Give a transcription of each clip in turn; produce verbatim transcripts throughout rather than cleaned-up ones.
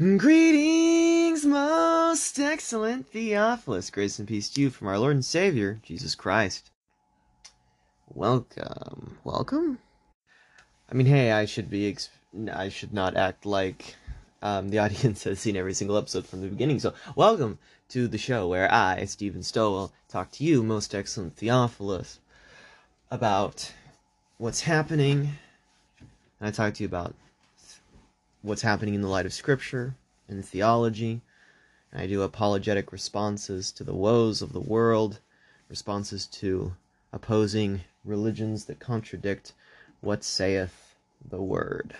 Greetings, most excellent Theophilus. Grace and peace to you from our Lord and Savior, Jesus Christ. Welcome. Welcome? I mean, hey, I should be... Exp I should not act like um, the audience has seen every single episode from the beginning. So, welcome to the show where I, Stephen Stowell, talk to you, most excellent Theophilus, about what's happening. And I talk to you about what's happening in the light of Scripture and theology. And I do apologetic responses to the woes of the world, responses to opposing religions that contradict what saith the Word.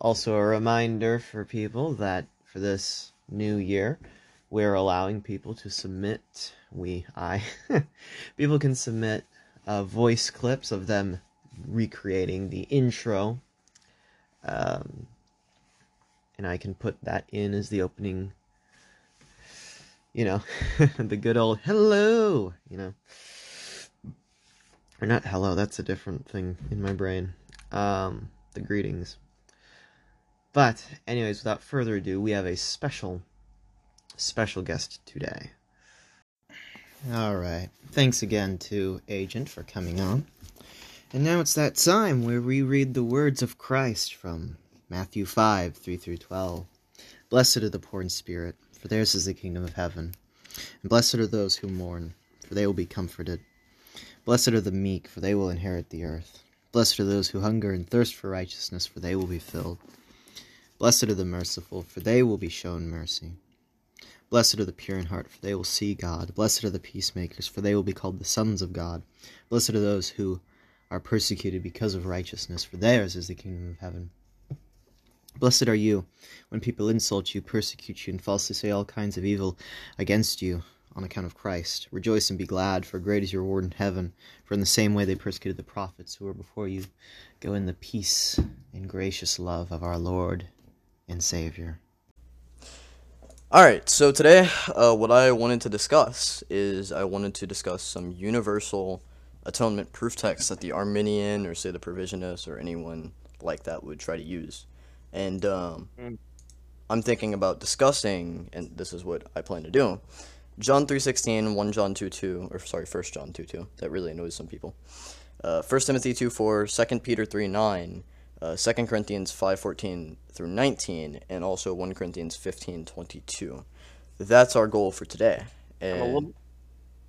Also a reminder for people that for this new year, we're allowing people to submit, we, I, people can submit uh, voice clips of them recreating the intro. Um, and I can put that in as the opening, you know, the good old hello, you know, or not hello, that's a different thing in my brain, um, the greetings. But anyways, without further ado, we have a special, special guest today. All right. Thanks again to Agent for coming on. And now it's that time where we read the words of Christ from Matthew five, three through twelve. Blessed are the poor in spirit, for theirs is the kingdom of heaven. And blessed are those who mourn, for they will be comforted. Blessed are the meek, for they will inherit the earth. Blessed are those who hunger and thirst for righteousness, for they will be filled. Blessed are the merciful, for they will be shown mercy. Blessed are the pure in heart, for they will see God. Blessed are the peacemakers, for they will be called the sons of God. Blessed are those who are persecuted because of righteousness, for theirs is the kingdom of heaven. Blessed are you when people insult you, persecute you, and falsely say all kinds of evil against you on account of Christ. Rejoice and be glad, for great is your reward in heaven. For in the same way they persecuted the prophets who were before you. Go in the peace and gracious love of our Lord and Savior. Alright, so today uh, what I wanted to discuss is I wanted to discuss some universal atonement proof texts that the Arminian or say the Provisionist or anyone like that would try to use. And um, I'm thinking about discussing, and this is what I plan to do, John three sixteen, one John two two, or sorry, first John two two, that really annoys some people, uh, first Timothy two four, second Peter three nine, uh, second Corinthians five fourteen through nineteen, and also first Corinthians fifteen twenty-two. That's our goal for today. And I'm a little...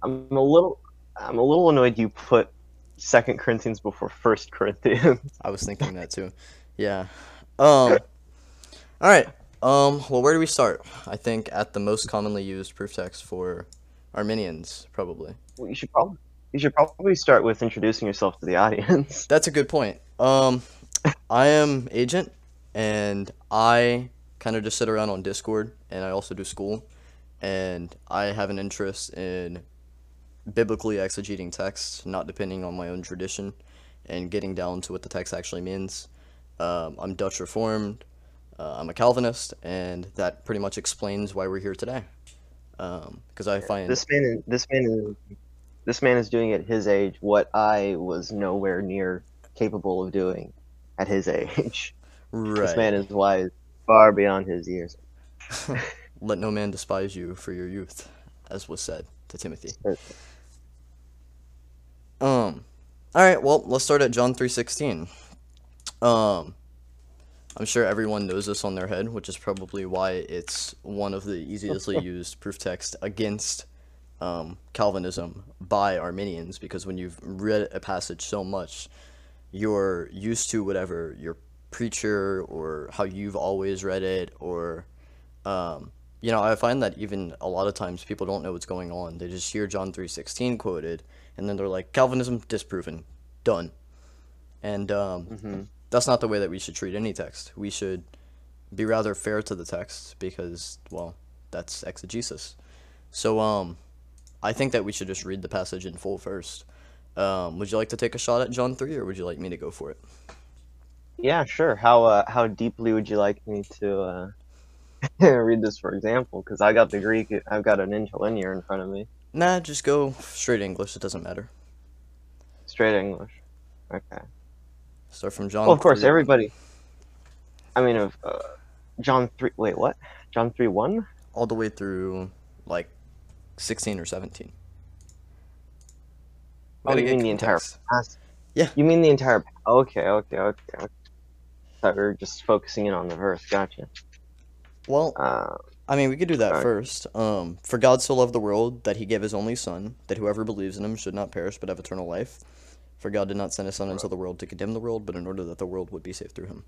I'm a little... I'm a little annoyed you put second Corinthians before first Corinthians. I was thinking that too. Yeah. Um, Alright. Um, well, where do we start? I think at the most commonly used proof text for Arminians, probably. Well, you should probably, you should probably start with introducing yourself to the audience. That's a good point. Um, I am Agent, and I kind of just sit around on Discord, and I also do school, and I have an interest in biblically exegeting texts, not depending on my own tradition, and getting down to what the text actually means. Um, I'm Dutch Reformed, uh, I'm a Calvinist, and that pretty much explains why we're here today. Because um, I find this man, this man, this man is doing at his age what I was nowhere near capable of doing at his age. Right. This man is wise far beyond his years. Let no man despise you for your youth, as was said to Timothy. Perfect. Um, all right, well, let's start at John three sixteen. Um, I'm sure everyone knows this on their head, which is probably why it's one of the easiestly used proof texts against um, Calvinism by Arminians, because when you've read a passage so much, you're used to whatever your preacher or how you've always read it, or um, you know, I find that even a lot of times people don't know what's going on. They just hear John three sixteen quoted, and then they're like, Calvinism disproven, done. And um, mm-hmm. that's not the way that we should treat any text. We should be rather fair to the text because, well, that's exegesis. So um, I think that we should just read the passage in full first. Um, would you like to take a shot at John three, or would you like me to go for it? Yeah, sure. How uh, how deeply would you like me to uh, read this, for example? Because I got the Greek, I've got an interlinear in front of me. Nah, just go straight English. It doesn't matter. Straight English. Okay. Start from John. Well, of course, everybody. I mean, if, uh, John three. Wait, what? John three one. All the way through like sixteen or seventeen. Oh, you mean the entire past? Yeah. You mean the entire? Okay, okay, okay. okay. I thought we were just focusing in on the verse. Gotcha. Well, uh, I mean, we could do that sorry. first. Um, for God so loved the world that he gave his only Son, that whoever believes in him should not perish but have eternal life. For God did not send his Son right. into the world to condemn the world, but in order that the world would be saved through him.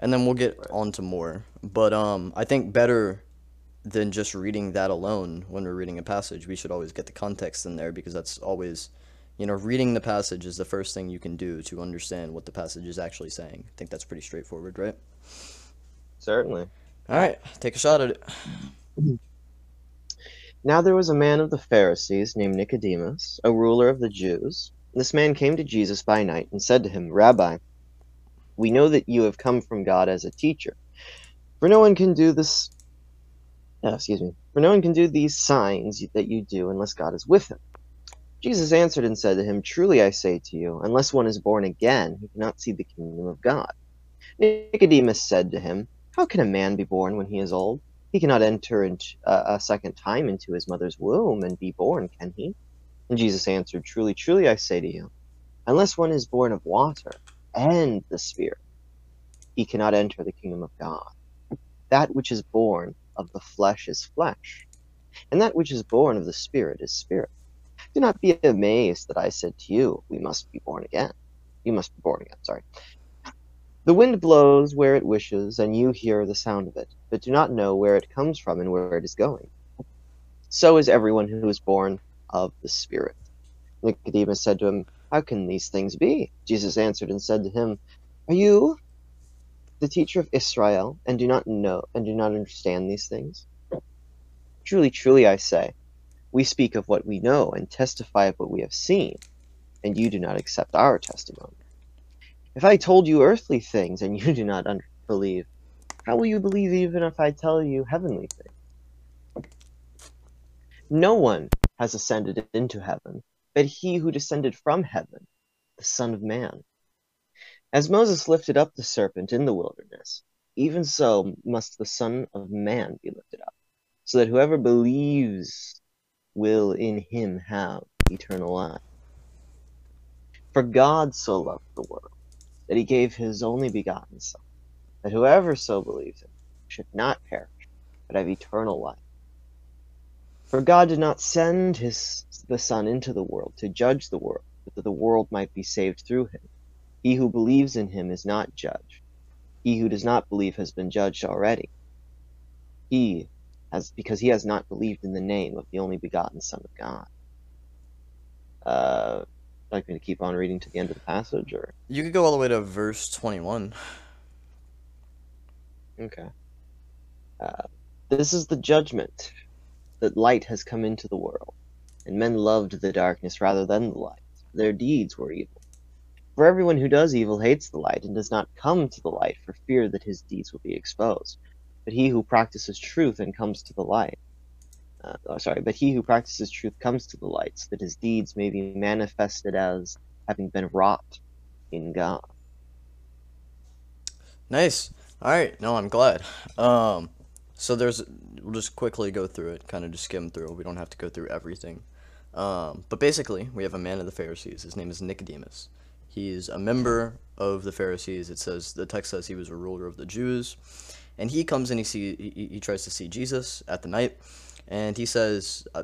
And then we'll get right. on to more. But um, I think better than just reading that alone when we're reading a passage, we should always get the context in there, because that's always, you know, reading the passage is the first thing you can do to understand what the passage is actually saying. I think that's pretty straightforward, right? Certainly. All right, take a shot at it. Now there was a man of the Pharisees named Nicodemus, a ruler of the Jews. This man came to Jesus by night and said to him, "Rabbi, we know that you have come from God as a teacher, for no one can do this. Oh, excuse me. For no one can do these signs that you do unless God is with him." Jesus answered and said to him, "Truly I say to you, unless one is born again, he cannot see the kingdom of God." Nicodemus said to him, "How can a man be born when he is old? He cannot enter into, uh, a second time into his mother's womb and be born, can he?" And Jesus answered, "Truly, truly I say to you, unless one is born of water and the Spirit, he cannot enter the kingdom of God. That which is born of the flesh is flesh, and that which is born of the Spirit is spirit. Do not be amazed that I said to you, we must be born again. You must be born again, sorry. The wind blows where it wishes, and you hear the sound of it, but do not know where it comes from and where it is going. So is everyone who is born of the Spirit." Nicodemus said to him, "How can these things be?" Jesus answered and said to him, "Are you the teacher of Israel, and do not know and do not understand these things? Truly, truly, I say, we speak of what we know and testify of what we have seen, and you do not accept our testimony. If I told you earthly things and you do not un- believe, how will you believe even if I tell you heavenly things? No one has ascended into heaven, but he who descended from heaven, the Son of Man. As Moses lifted up the serpent in the wilderness, even so must the Son of Man be lifted up, so that whoever believes will in him have eternal life. For God so loved the world, that he gave his only begotten Son, that whoever so believes him should not perish, but have eternal life. For God did not send his the Son into the world to judge the world, but that the world might be saved through him. He who believes in him is not judged. He who does not believe has been judged already, he has, because he has not believed in the name of the only begotten Son of God." Uh, I'd like me to keep on reading to the end of the passage, or you could go all the way to verse twenty-one. Okay. Uh, "this is the judgment, that light has come into the world, and men loved the darkness rather than the light, for their deeds were evil. For everyone who does evil hates the light and does not come to the light for fear that his deeds will be exposed. But he who practices truth and comes to the light, uh, oh, sorry, but he who practices truth comes to the light, so that his deeds may be manifested as having been wrought in God." Nice. All right. No, I'm glad. Um, so there's, we'll just quickly go through it, kind of just skim through. We don't have to go through everything. Um, but basically, we have a man of the Pharisees. His name is Nicodemus. He's a member of the Pharisees. It says, the text says he was a ruler of the Jews. And he comes and he, see, he, he tries to see Jesus at the night. And he says, uh,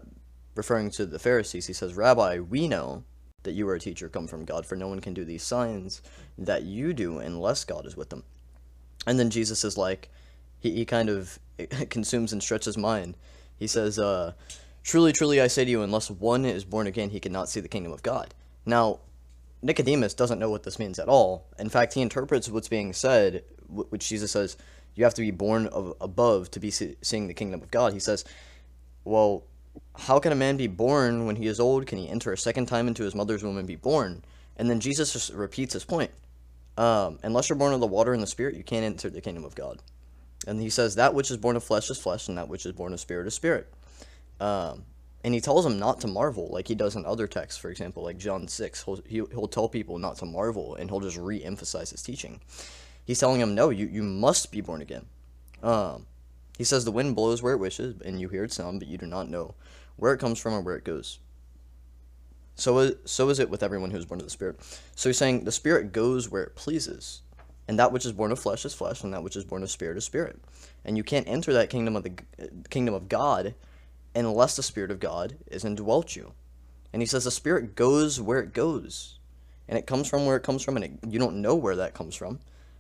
referring to the Pharisees, he says, "Rabbi, we know that you are a teacher come from God, for no one can do these signs that you do unless God is with them." And then Jesus is like, he, he kind of consumes and stretches mind. He says, uh, "Truly, truly, I say to you, unless one is born again, he cannot see the kingdom of God." Now, Nicodemus doesn't know what this means at all. In fact, he interprets what's being said, which Jesus says, "You have to be born of above to be see seeing the kingdom of God." He says, "Well, how can a man be born when he is old? Can he enter a second time into his mother's womb and be born?" And then Jesus just repeats his point. Um, unless you're born of the water and the Spirit, you can't enter the kingdom of God. And he says, "That which is born of flesh is flesh, and that which is born of spirit is spirit." Um, and he tells them not to marvel, like he does in other texts, for example, like John six. He'll, he'll tell people not to marvel, and he'll just re-emphasize his teaching. He's telling them, no, you, you must be born again. Um, he says the wind blows where it wishes, and you hear its sound, but you do not know where it comes from or where it goes. So, so is it with everyone who is born of the Spirit. So he's saying the Spirit goes where it pleases, and that which is born of flesh is flesh, and that which is born of spirit is spirit. And you can't enter that kingdom of the kingdom of God unless the Spirit of God is indwelt you. And he says the Spirit goes where it goes, and it comes from where it comes from, and it, you don't know where that comes from,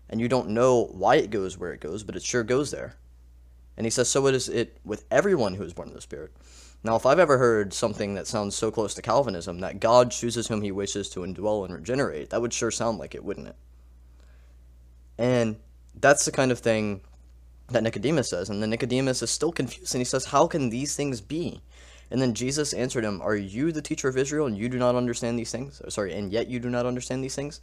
and you don't know why it goes where it goes, but it sure goes there. And he says, so it is it with everyone who is born of the Spirit. Now, if I've ever heard something that sounds so close to Calvinism, that God chooses whom he wishes to indwell and regenerate, that would sure sound like it, wouldn't it? And that's the kind of thing that Nicodemus says, and then Nicodemus is still confused, and he says, how can these things be? And then Jesus answered him, are you the teacher of Israel, and you do not understand these things? Oh, sorry, and yet you do not understand these things?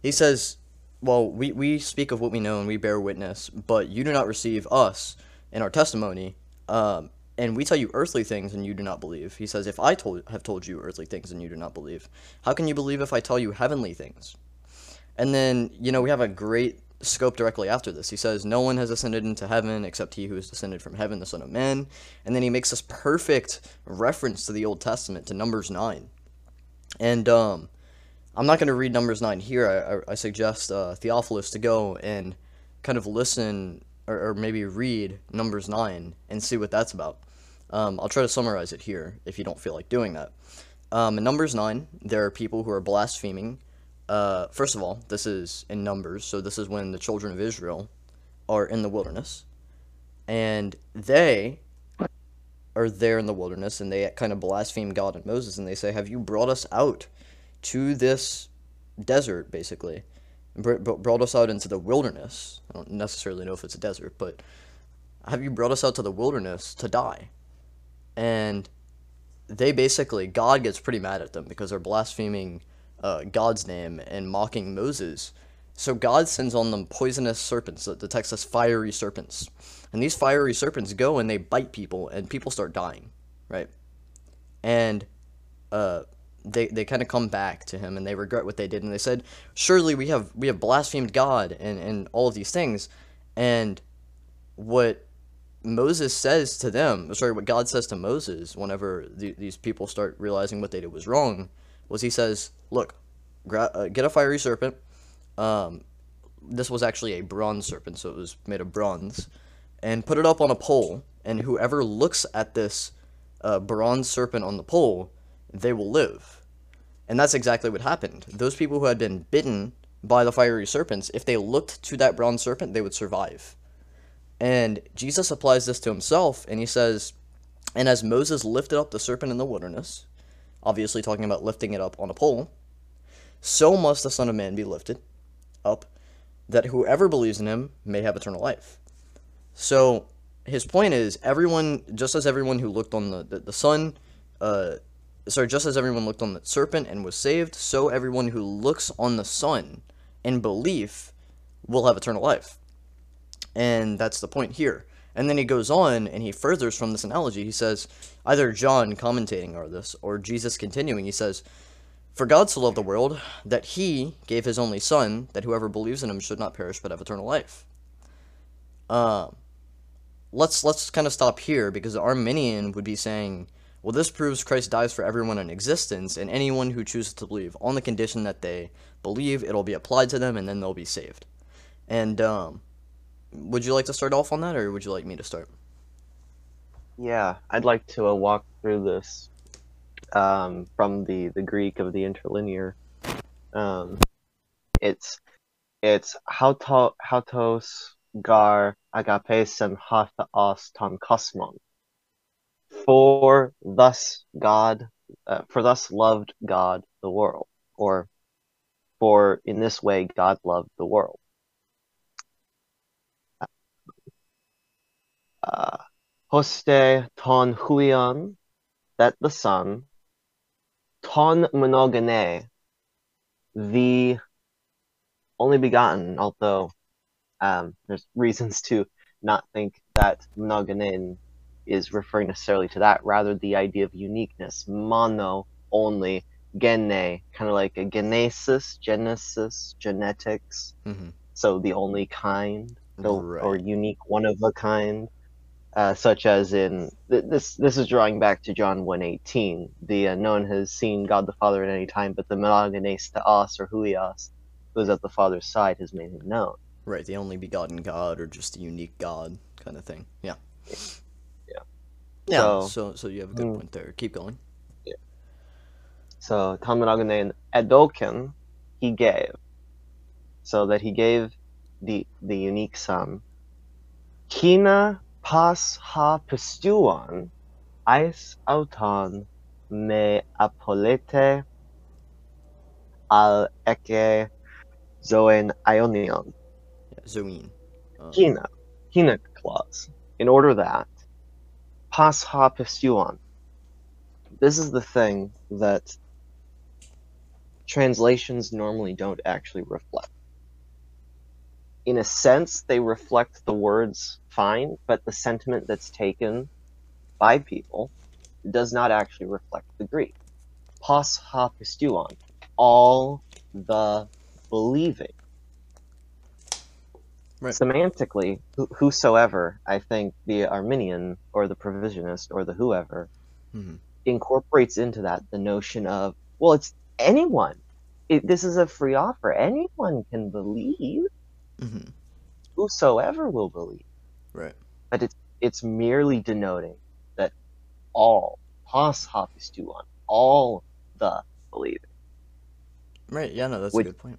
He says, well, we, we speak of what we know, and we bear witness, but you do not receive us in our testimony, um... and we tell you earthly things, and you do not believe. He says, if I told, have told you earthly things, and you do not believe, how can you believe if I tell you heavenly things? And then, you know, we have a great scope directly after this. He says, no one has ascended into heaven except he who is descended from heaven, the Son of Man. And then he makes this perfect reference to the Old Testament, to Numbers nine. And um, I'm not going to read Numbers nine here. I, I suggest uh, Theophilus to go and kind of listen Or, or maybe read Numbers nine and see what that's about. Um, I'll try to summarize it here if you don't feel like doing that. Um, in Numbers nine, there are people who are blaspheming. Uh, first of all, this is in Numbers, so this is when the children of Israel are in the wilderness. And they are there in the wilderness, and they kind of blaspheme God and Moses, and they say, have you brought us out to this desert, basically? Brought us out into the wilderness. I don't necessarily know if it's a desert, but have you brought us out to the wilderness to die? And they basically, God gets pretty mad at them because they're blaspheming uh, God's name and mocking Moses. So God sends on them poisonous serpents, the Texas fiery serpents. And these fiery serpents go and they bite people, and people start dying, right? And uh They, they kind of come back to him, and they regret what they did, and they said, surely we have we have blasphemed God and, and all of these things. And what Moses says to them, sorry, what God says to Moses whenever the, these people start realizing what they did was wrong, was he says, look, gra uh, get a fiery serpent. Um, this was actually a bronze serpent, so it was made of bronze, and put it up on a pole, and whoever looks at this uh, bronze serpent on the pole, they will live. And that's exactly what happened. Those people who had been bitten by the fiery serpents, if they looked to that bronze serpent, they would survive. And Jesus applies this to himself, and he says, and as Moses lifted up the serpent in the wilderness, obviously talking about lifting it up on a pole, so must the Son of Man be lifted up, that whoever believes in him may have eternal life. So his point is, everyone, just as everyone who looked on the, the, the Son, uh, So just as everyone looked on the serpent and was saved, so everyone who looks on the Son in belief will have eternal life. And that's the point here. And then he goes on, and he furthers from this analogy. He says, either John commentating on this, or Jesus continuing, he says, for God so loved the world, that he gave his only Son, that whoever believes in him should not perish but have eternal life. Uh, let's, let's kind of stop here, because the Arminian would be saying, well, this proves Christ dies for everyone in existence, and anyone who chooses to believe, on the condition that they believe, it'll be applied to them, and then they'll be saved. And um, would you like to start off on that, or would you like me to start? Yeah, I'd like to uh, walk through this um, from the, the Greek of the interlinear. Um, it's it's hautos gar agapesen hathaos ton kosmon. For thus God, uh, for thus loved God the world, or for in this way God loved the world. Hoste uh, ton huion, that the Son, ton monogene, the only begotten. Although um, there's reasons to not think that monogene is referring necessarily to that, rather the idea of uniqueness, mono, only, gene, kind of like a genesis, genesis, genetics, mm-hmm. So the only kind. so, right. or unique, one of a kind, uh, such as in th this. This is drawing back to John one eighteen. The uh, no one has seen God the Father at any time, but the melogenes theos or huios, who is at the Father's side, has made him known. Right, the only begotten God, or just a unique God kind of thing. Yeah. Yeah. Yeah. So so, so you have a good mm, point there. Keep going. Yeah. So ta melogenes edoken, he gave. So that he gave the the unique sum. Hina pas ha pistuon, eis auton me apolete al eke zoen ionion. Yeah, zoen. Um, hina. Hina clause. In order that, pas ha pistuon. This is the thing that translations normally don't actually reflect. In a sense, they reflect the words fine, but the sentiment that's taken by people does not actually reflect the Greek. Pas ha pistuon, all the believing. Right. Semantically, wh whosoever, I think the Arminian or the Provisionist or the whoever mm-hmm. incorporates into that the notion of, well, it's anyone. It, this is a free offer. Anyone can believe. Mm-hmm. Whosoever will believe, right? But it's it's merely denoting that all pas hapistuon, all the believing, right? Yeah, no, that's Which, a good point.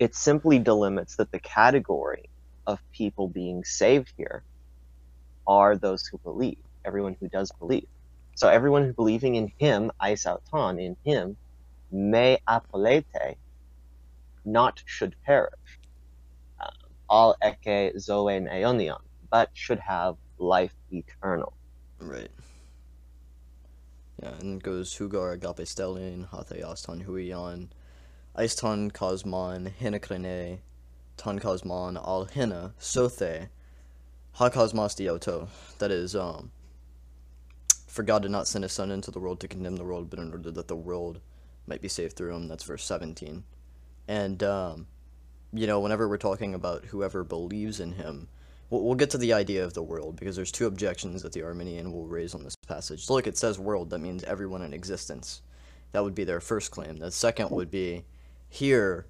It simply delimits that the category of people being saved here are those who believe, everyone who does believe. So everyone who's believing in him, aisauton, in him, me apolete, not should perish. All eke zoen aeonion, but should have life eternal. Right. Yeah, and it goes hugar agape stelin, hatheaston huion, aiston kosmon, hinakrene, ton kosmon, al hina, sothe, ha kosmos dioto. That is, um, for God did not send his son into the world to condemn the world, but in order that the world might be saved through him. That's verse seventeen. And, um, you know, whenever we're talking about whoever believes in him, we'll, we'll get to the idea of the world, because there's two objections that the Arminian will raise on this passage. Look, it says world, that means everyone in existence. That would be their first claim. The second would be, here,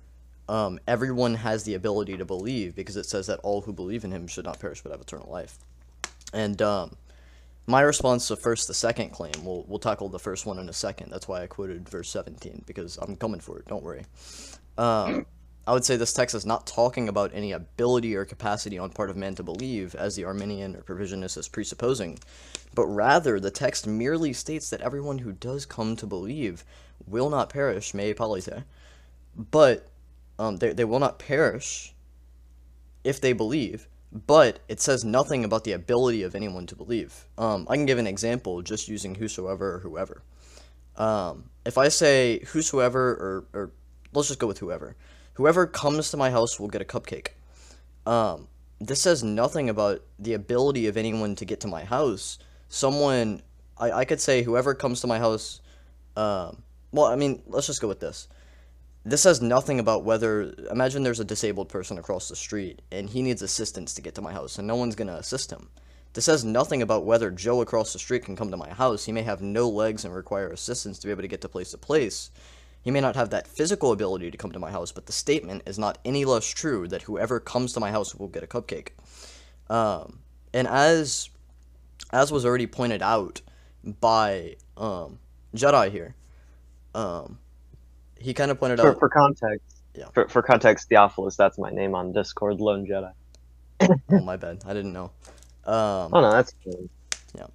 um, everyone has the ability to believe, because it says that all who believe in him should not perish but have eternal life. And um, my response to first the second claim, we'll, we'll tackle the first one in a second. That's why I quoted verse seventeen, because I'm coming for it, don't worry. Um... I would say this text is not talking about any ability or capacity on part of man to believe, as the Arminian or Provisionist is presupposing, but rather the text merely states that everyone who does come to believe will not perish, me polite, but um, they, they will not perish if they believe, but it says nothing about the ability of anyone to believe. Um, I can give an example just using whosoever or whoever. Um, if I say whosoever or, or let's just go with whoever. Whoever comes to my house will get a cupcake. Um, this says nothing about the ability of anyone to get to my house. Someone, I, I could say whoever comes to my house, um, well, I mean, let's just go with this. This says nothing about whether, imagine there's a disabled person across the street, and he needs assistance to get to my house, and no one's going to assist him. This says nothing about whether Joe across the street can come to my house. He may have no legs and require assistance to be able to get to place to place. He may not have that physical ability to come to my house, but the statement is not any less true that whoever comes to my house will get a cupcake. Um, and as as was already pointed out by um, Jedi here, um, he kind of pointed for, out... For context, yeah. for, for context, Theophilus, that's my name on Discord, Lone Jedi. Oh, my bad. I didn't know. Um, oh, no, that's good. Yeah.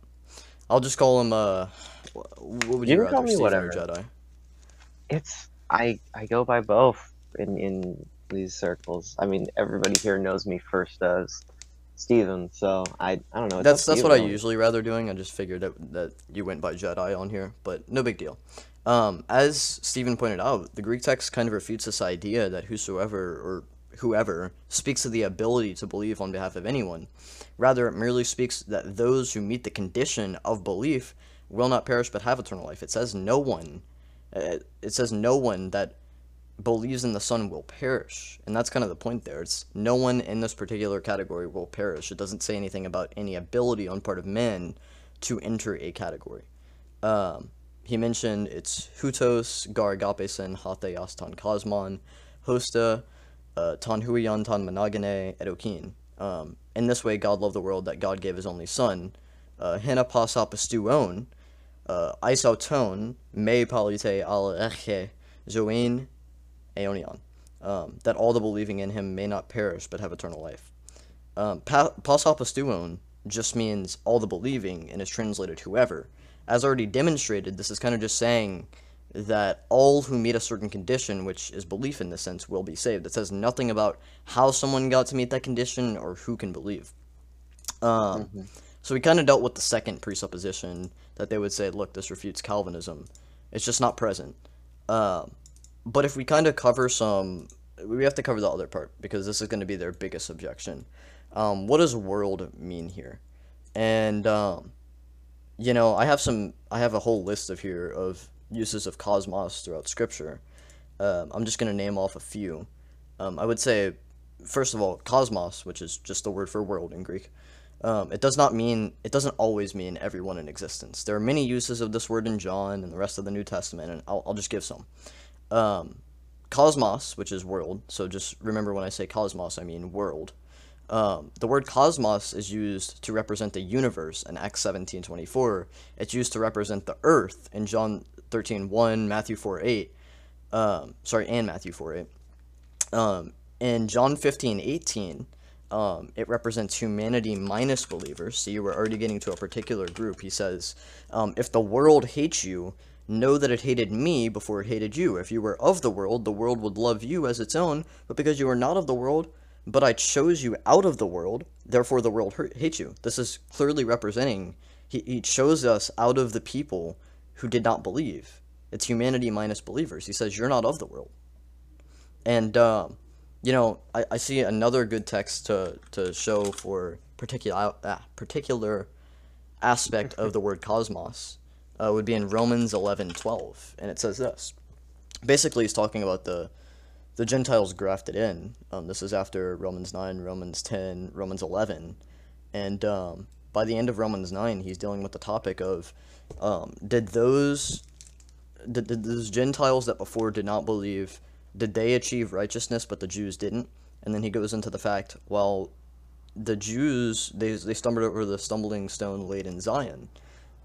I'll just call him... Uh, what would you, you rather, Stephen or Jedi? It's I I go by both in in these circles. I mean, everybody here knows me first as Stephen, so I I don't know. That's that's what I usually rather doing. I just figured that that you went by Jedi on here, but no big deal. Um, as Stephen pointed out, the Greek text kind of refutes this idea that whosoever or whoever speaks of the ability to believe on behalf of anyone. Rather, it merely speaks that those who meet the condition of belief will not perish but have eternal life. It says no one. It says no one that believes in the Son will perish. And that's kind of the point there. It's no one in this particular category will perish. It doesn't say anything about any ability on part of men to enter a category. Um, he mentioned it's hutos, gar agapesin, hatheos ton kosmon, hosta, uh, ton huion ton monogene, edokin. Um, in this way God loved the world that God gave his only Son. Hina pas apistuon, isauton, me polite ala eche, zoin, aeonion, um, that all the believing in him may not perish but have eternal life. Um, pas apistuon just means all the believing and is translated whoever. As already demonstrated, this is kind of just saying that all who meet a certain condition, which is belief in this sense, will be saved. It says nothing about how someone got to meet that condition or who can believe. Um, mm-hmm. So we kind of dealt with the second presupposition that they would say, look, this refutes Calvinism. It's just not present. Uh, but if we kind of cover some, we have to cover the other part because this is going to be their biggest objection. Um, what does world mean here? And, um, you know, I have some, I have a whole list of here of uses of cosmos throughout Scripture. Uh, I'm just going to name off a few. Um, I would say, first of all, cosmos, which is just the word for world in Greek. Um, it does not mean, it doesn't always mean everyone in existence. There are many uses of this word in John and the rest of the New Testament, and I'll, I'll just give some. Um, cosmos, which is world, so just remember when I say cosmos, I mean world. Um, the word cosmos is used to represent the universe in Acts seventeen twenty-four. It's used to represent the earth in John thirteen one, Matthew four eight, um, sorry, and Matthew four eight. Um, in John fifteen eighteen, Um, it represents humanity minus believers. See, we're already getting to a particular group. He says, um, if the world hates you, know that it hated me before it hated you. If you were of the world, the world would love you as its own, but because you are not of the world, but I chose you out of the world, therefore the world hates you. This is clearly representing, he, he chose us out of the people who did not believe. It's humanity minus believers. He says, you're not of the world. And, um, You know, I, I see another good text to, to show for particular uh, particular aspect of the word cosmos uh, would be in Romans eleven twelve, and it says this. Basically, he's talking about the the Gentiles grafted in. Um, this is after Romans nine, Romans ten, Romans eleven, and um, by the end of Romans nine, he's dealing with the topic of um, did those did, did those Gentiles that before did not believe, did they achieve righteousness, but the Jews didn't? And then he goes into the fact, well, the Jews, they, they stumbled over the stumbling stone laid in Zion.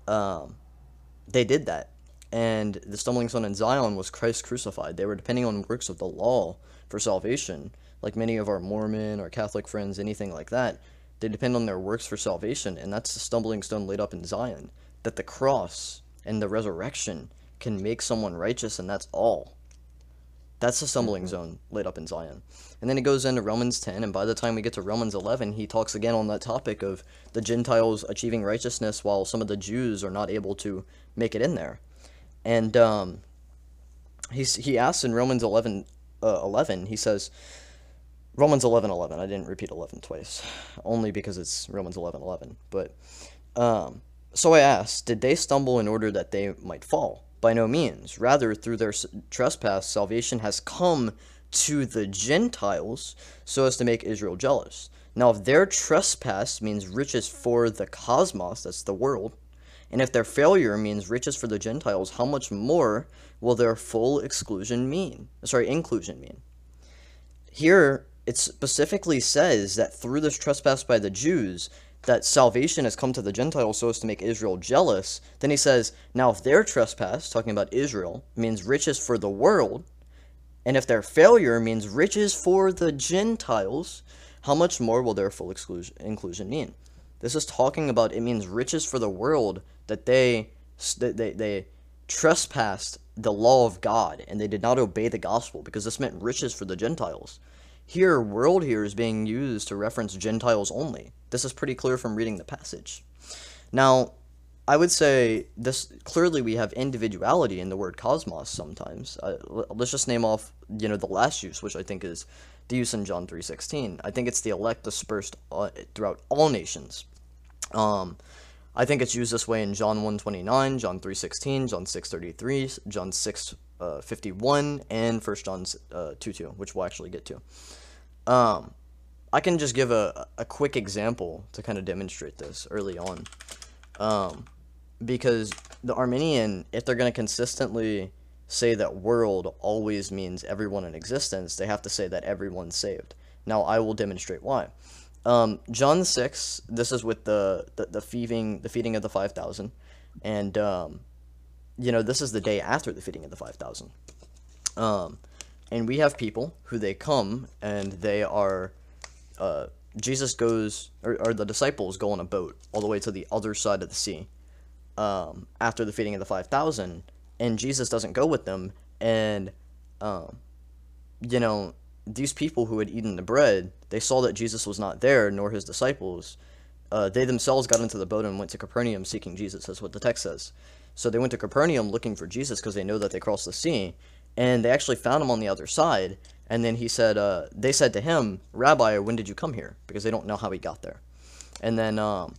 Um, they did that. And the stumbling stone in Zion was Christ crucified. They were depending on works of the law for salvation. Like many of our Mormon or Catholic friends, anything like that, they depend on their works for salvation. And that's the stumbling stone laid up in Zion, that the cross and the resurrection can make someone righteous, and that's all. That's the stumbling zone laid up in Zion. And then he goes into Romans ten, and by the time we get to Romans eleven, he talks again on that topic of the Gentiles achieving righteousness while some of the Jews are not able to make it in there. And um, he's, he asks in Romans eleven, he says, Romans eleven eleven, I didn't repeat eleven twice, only because it's Romans eleven eleven. But, um, so I asked, did they stumble in order that they might fall? By no means. Rather, through their trespass, salvation has come to the Gentiles so as to make Israel jealous. Now, if their trespass means riches for the cosmos, that's the world, and if their failure means riches for the Gentiles, how much more will their full exclusion mean? Sorry, inclusion mean? Here, it specifically says that through this trespass by the Jews, that salvation has come to the Gentiles so as to make Israel jealous. Then he says, now if their trespass, talking about Israel, means riches for the world, and if their failure means riches for the Gentiles, how much more will their full exclusion, inclusion mean? This is talking about, it means riches for the world, that they, that they, they trespassed the law of God, and they did not obey the gospel, because this meant riches for the Gentiles. Here, world here is being used to reference Gentiles only. This is pretty clear from reading the passage. Now, I would say this, clearly we have individuality in the word cosmos sometimes. Uh, let's just name off, you know, the last use, which I think is the use in John three sixteen. I think it's the elect dispersed uh, throughout all nations. Um, I think it's used this way in John one twenty-nine, John three sixteen, John six thirty-three, John six uh, fifty-one and First John uh, two two, which we'll actually get to. Um, I can just give a, a quick example to kind of demonstrate this early on. Um, because the Arminian, if they're going to consistently say that world always means everyone in existence, they have to say that everyone's saved. Now, I will demonstrate why. Um, John six, this is with the, the, the, feeding, the feeding of the five thousand. And, um, you know, this is the day after the feeding of the five thousand. Um, and we have people who they come and they are... Uh, Jesus goes, or, or the disciples go on a boat all the way to the other side of the sea um, after the feeding of the five thousand, and Jesus doesn't go with them, and, um, you know, these people who had eaten the bread, they saw that Jesus was not there, nor his disciples. Uh, they themselves got into the boat and went to Capernaum seeking Jesus. That's what the text says. So they went to Capernaum looking for Jesus because they know that they crossed the sea, and they actually found him on the other side. And then he said, uh, they said to him, "Rabbi, when did you come here?" Because they don't know how he got there. And then um,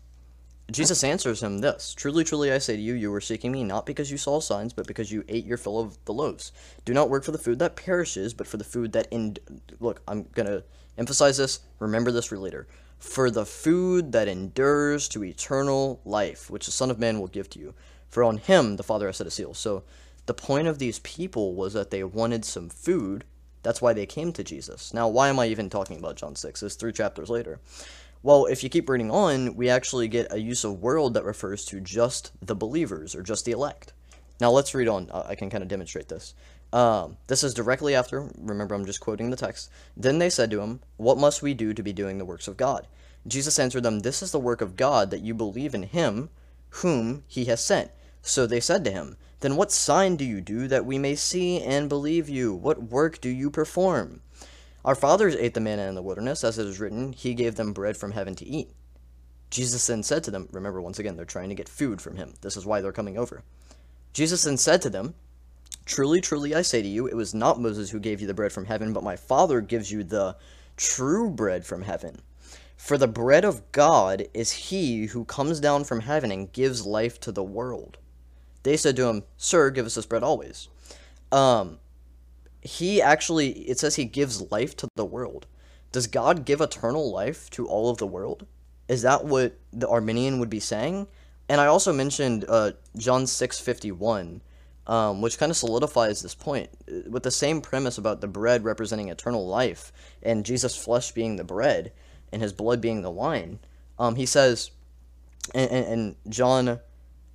Jesus answers him this, "Truly, truly, I say to you, you were seeking me not because you saw signs, but because you ate your fill of the loaves. Do not work for the food that perishes, but for the food that end." Look, I'm going to emphasize this. Remember this for later. "For the food that endures to eternal life, which the Son of Man will give to you. For on him the Father has set a seal." So the point of these people was that they wanted some food. That's why they came to Jesus. Now, why am I even talking about John six? It's three chapters later. Well, if you keep reading on, we actually get a use of world that refers to just the believers or just the elect. Now, let's read on. I can kind of demonstrate this. Um, this is directly after. Remember, I'm just quoting the text. "Then they said to him, 'What must we do to be doing the works of God?' Jesus answered them, 'This is the work of God, that you believe in him whom he has sent.' So they said to him, 'Then what sign do you do that we may see and believe you? What work do you perform? Our fathers ate the manna in the wilderness, as it is written, he gave them bread from heaven to eat.' Jesus then said to them," remember once again, they're trying to get food from him. This is why they're coming over. "Jesus then said to them, 'Truly, truly, I say to you, it was not Moses who gave you the bread from heaven, but my Father gives you the true bread from heaven. For the bread of God is he who comes down from heaven and gives life to the world.' They said to him, 'Sir, give us this bread always.'" Um, he actually, it says he gives life to the world. Does God give eternal life to all of the world? Is that what the Arminian would be saying? And I also mentioned uh, John six fifty-one, um, which kind of solidifies this point, with the same premise about the bread representing eternal life and Jesus' flesh being the bread and his blood being the wine. Um, he says, and, and, and John...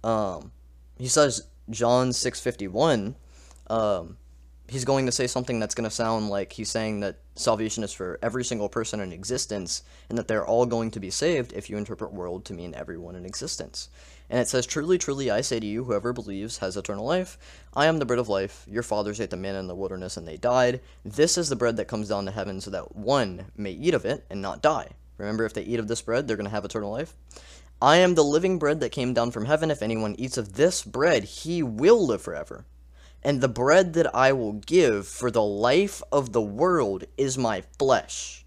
Um, He says, John six fifty-one, um, he's going to say something that's going to sound like he's saying that salvation is for every single person in existence and that they're all going to be saved if you interpret world to mean everyone in existence. And it says, "Truly, truly, I say to you, whoever believes has eternal life. I am the bread of life. Your fathers ate the manna in the wilderness and they died. This is the bread that comes down to heaven so that one may eat of it and not die." Remember, if they eat of this bread, they're going to have eternal life. "I am the living bread that came down from heaven. If anyone eats of this bread, he will live forever. And the bread that I will give for the life of the world is my flesh."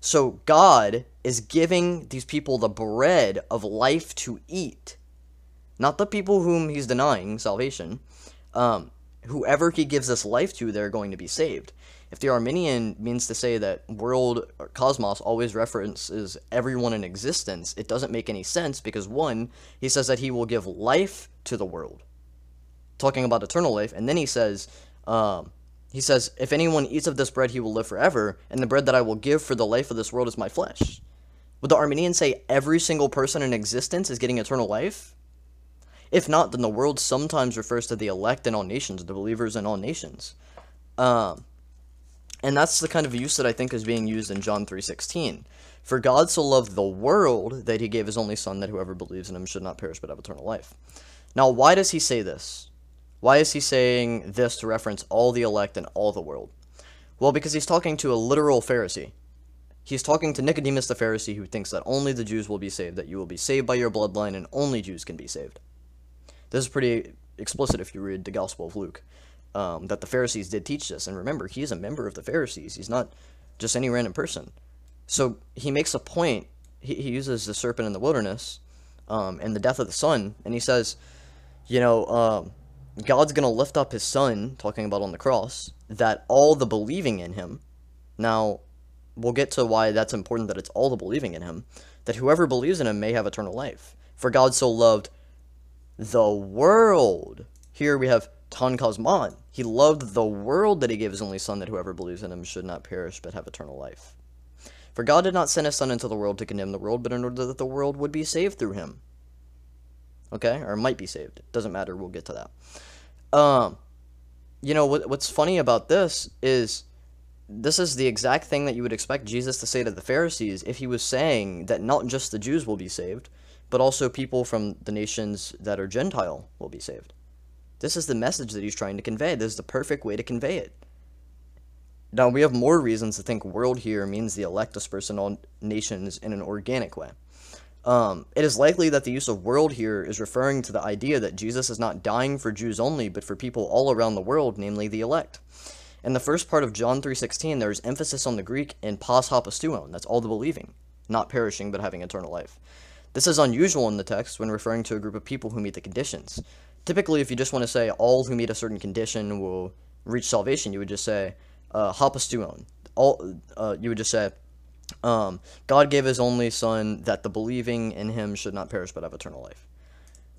So God is giving these people the bread of life to eat. Not the people whom he's denying salvation. Um, whoever he gives this life to, they're going to be saved. If the Arminian means to say that world or cosmos always references everyone in existence, it doesn't make any sense because, one, he says that he will give life to the world, talking about eternal life, and then he says, um, he says, "If anyone eats of this bread, he will live forever, and the bread that I will give for the life of this world is my flesh." Would the Arminian say every single person in existence is getting eternal life? If not, then the world sometimes refers to the elect in all nations, the believers in all nations. Um... And that's the kind of use that I think is being used in John three sixteen. "For God so loved the world that he gave his only son, that whoever believes in him should not perish but have eternal life." Now, why does he say this? Why is he saying this to reference all the elect and all the world? Well, because he's talking to a literal Pharisee. He's talking to Nicodemus the Pharisee, who thinks that only the Jews will be saved, that you will be saved by your bloodline and only Jews can be saved. This is pretty explicit if you read the Gospel of Luke. Um, that the Pharisees did teach this. And remember, he is a member of the Pharisees. He's not just any random person. So he makes a point. He, he uses the serpent in the wilderness um, and the death of the son. And he says, you know, um, God's going to lift up his son, talking about on the cross, that all the believing in him, now we'll get to why that's important that it's all the believing in him, that whoever believes in him may have eternal life. For God so loved the world. Here we have ton kosmon. He loved the world that he gave his only son, that whoever believes in him should not perish but have eternal life. For God did not send his son into the world to condemn the world, but in order that the world would be saved through him. Okay? Or might be saved. It doesn't matter. We'll get to that. Um, you know, what, what's funny about this is this is the exact thing that you would expect Jesus to say to the Pharisees if he was saying that not just the Jews will be saved, but also people from the nations that are Gentile will be saved. This is the message that he's trying to convey. This is the perfect way to convey it. Now, we have more reasons to think world here means the elect dispersed in all nations in an organic way. Um, it is likely that the use of world here is referring to the idea that Jesus is not dying for Jews only, but for people all around the world, namely the elect. In the first part of John three sixteen, there is emphasis on the Greek and pas hapistuon, that's all the believing, not perishing but having eternal life. This is unusual in the text when referring to a group of people who meet the conditions. Typically, if you just want to say all who meet a certain condition will reach salvation, you would just say, uh, hapistuon. All, uh, you would just say, um, God gave his only son that the believing in him should not perish but have eternal life.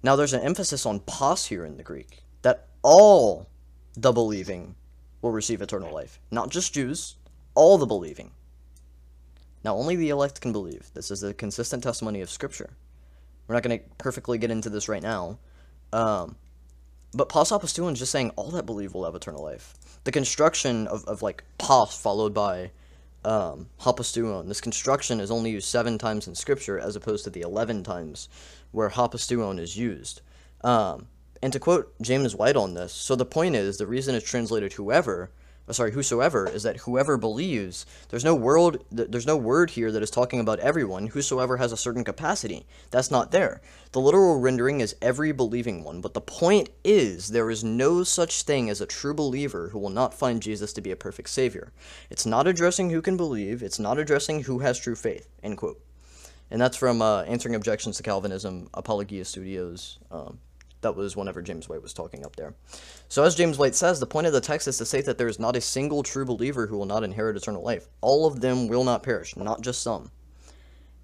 Now, there's an emphasis on pas here in the Greek, that all the believing will receive eternal life. Not just Jews, all the believing. Now, only the elect can believe. This is the consistent testimony of Scripture. We're not going to perfectly get into this right now. Um, but pas hapistuon is just saying all that believe will have eternal life. The construction of, of like, pas followed by um, hapistuon, this construction is only used seven times in Scripture as opposed to the eleven times where hapistuon is used. Um, and to quote James White on this, so the point is, the reason it's translated whoever... sorry, whosoever, is that whoever believes, there's no world, there's no word here that is talking about everyone, whosoever has a certain capacity. That's not there. The literal rendering is every believing one, but the point is, there is no such thing as a true believer who will not find Jesus to be a perfect savior. It's not addressing who can believe, it's not addressing who has true faith, end quote. And that's from uh, Answering Objections to Calvinism, Apologia Studios, um, that was whenever James White was talking up there. So as James White says, the point of the text is to say that there is not a single true believer who will not inherit eternal life. All of them will not perish, not just some.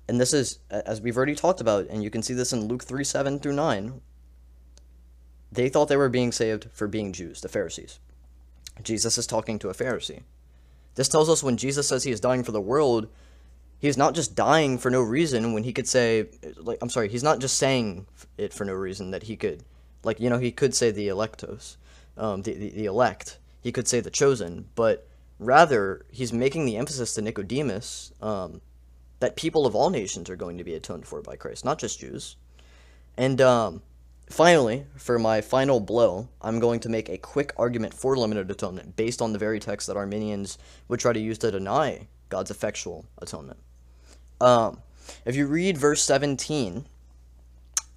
And this is, as we've already talked about, and you can see this in Luke three, seven through nine, they thought they were being saved for being Jews, the Pharisees. Jesus is talking to a Pharisee. This tells us when Jesus says he is dying for the world, he is not just dying for no reason when he could say, like, I'm sorry, he's not just saying it for no reason that he could, like, you know, he could say the electos, um, the, the, the elect, he could say the chosen, but rather he's making the emphasis to Nicodemus um, that people of all nations are going to be atoned for by Christ, not just Jews. And um, finally, for my final blow, I'm going to make a quick argument for limited atonement based on the very text that Arminians would try to use to deny God's effectual atonement. Um, if you read verse seventeen,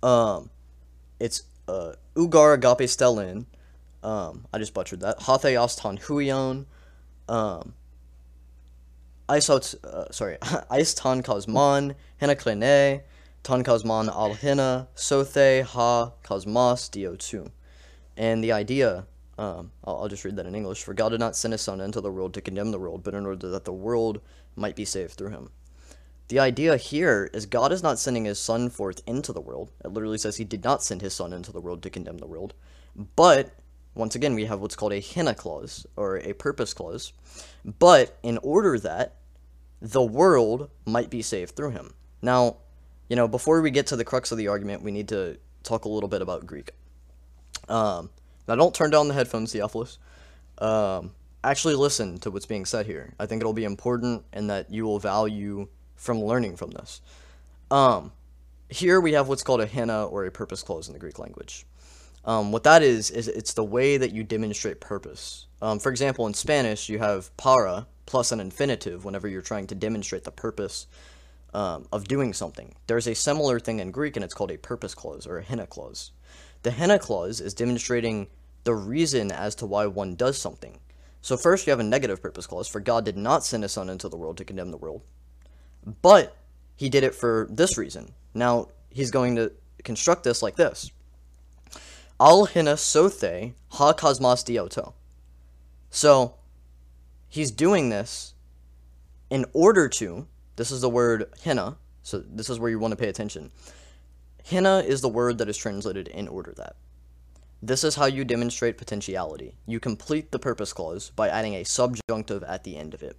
um, it's, uh, Ugar agape stelin, um, I just butchered that, hatheos ton huion, um, isot, uh, sorry, is ton kosmon, hina klene, ton kosmon al hina, sothe ha kosmos diotu. And the idea, um, I'll, I'll just read that in English, for God did not send his son into the world to condemn the world, but in order that the world might be saved through him. The idea here is God is not sending his son forth into the world. It literally says he did not send his son into the world to condemn the world. But, once again, we have what's called a hina clause, or a purpose clause. But, in order that, the world might be saved through him. Now, you know, before we get to the crux of the argument, we need to talk a little bit about Greek. Um, now, don't turn down the headphones, Theophilus. Um, actually listen to what's being said here. I think it'll be important and that you will value from learning from this. Um, here we have what's called a hina, or a purpose clause in the Greek language. Um, what that is, is it's the way that you demonstrate purpose. Um, for example, in Spanish, you have para plus an infinitive whenever you're trying to demonstrate the purpose um, of doing something. There's a similar thing in Greek, and it's called a purpose clause, or a hina clause. The hina clause is demonstrating the reason as to why one does something. So first, you have a negative purpose clause, for God did not send his son into the world to condemn the world, but he did it for this reason. Now, he's going to construct this like this. al hina sothe ha cosmos dioto. So he's doing this in order to, this is the word hina, so this is where you want to pay attention. Hina is the word that is translated in order that. This is how you demonstrate potentiality. You complete the purpose clause by adding a subjunctive at the end of it.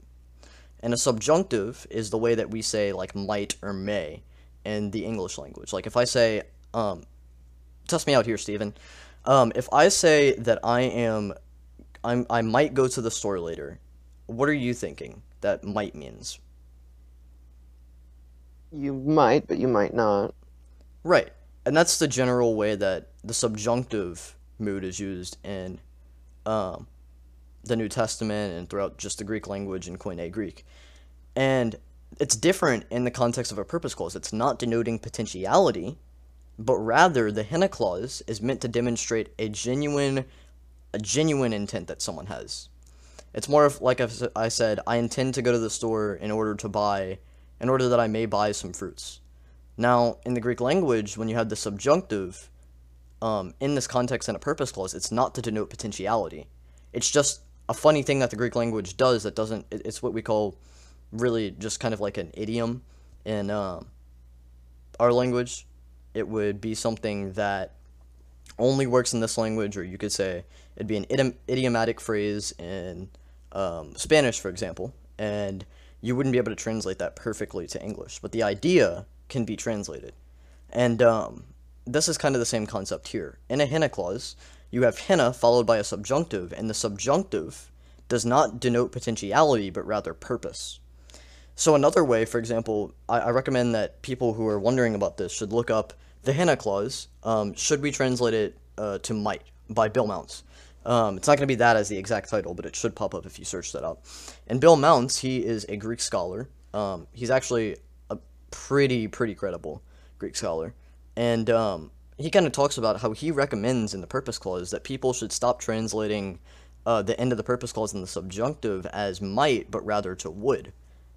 And a subjunctive is the way that we say like might or may in the English language. Like if I say, um, test me out here, Stephen. Um, if I say that I am, I'm, I might go to the store later, what are you thinking that might means? You might, but you might not. Right. And that's the general way that the subjunctive mood is used in um, the New Testament and throughout just the Greek language in Koine Greek. And it's different in the context of a purpose clause. It's not denoting potentiality, but rather the hina clause is meant to demonstrate a genuine, a genuine intent that someone has. It's more of, like I said, I intend to go to the store in order to buy, in order that I may buy some fruits. Now, in the Greek language, when you have the subjunctive, um, in this context and a purpose clause, it's not to denote potentiality. It's just a funny thing that the Greek language does that doesn't, it's what we call really just kind of like an idiom in um, our language. It would be something that only works in this language, or you could say it'd be an idiom idiomatic phrase in um, Spanish, for example, and you wouldn't be able to translate that perfectly to English. But the idea can be translated. And um, this is kind of the same concept here. In a hina clause, you have hina followed by a subjunctive, and the subjunctive does not denote potentiality, but rather purpose. So another way, for example, I, I recommend that people who are wondering about this should look up the hina clause, um, should we translate it uh, to might, by Bill Mounts. Um, it's not going to be that as the exact title, but it should pop up if you search that up. And Bill Mounts, he is a Greek scholar. Um, he's actually pretty pretty credible Greek scholar, and um, he kind of talks about how he recommends in the purpose clause that people should stop translating uh, the end of the purpose clause in the subjunctive as might, but rather to would,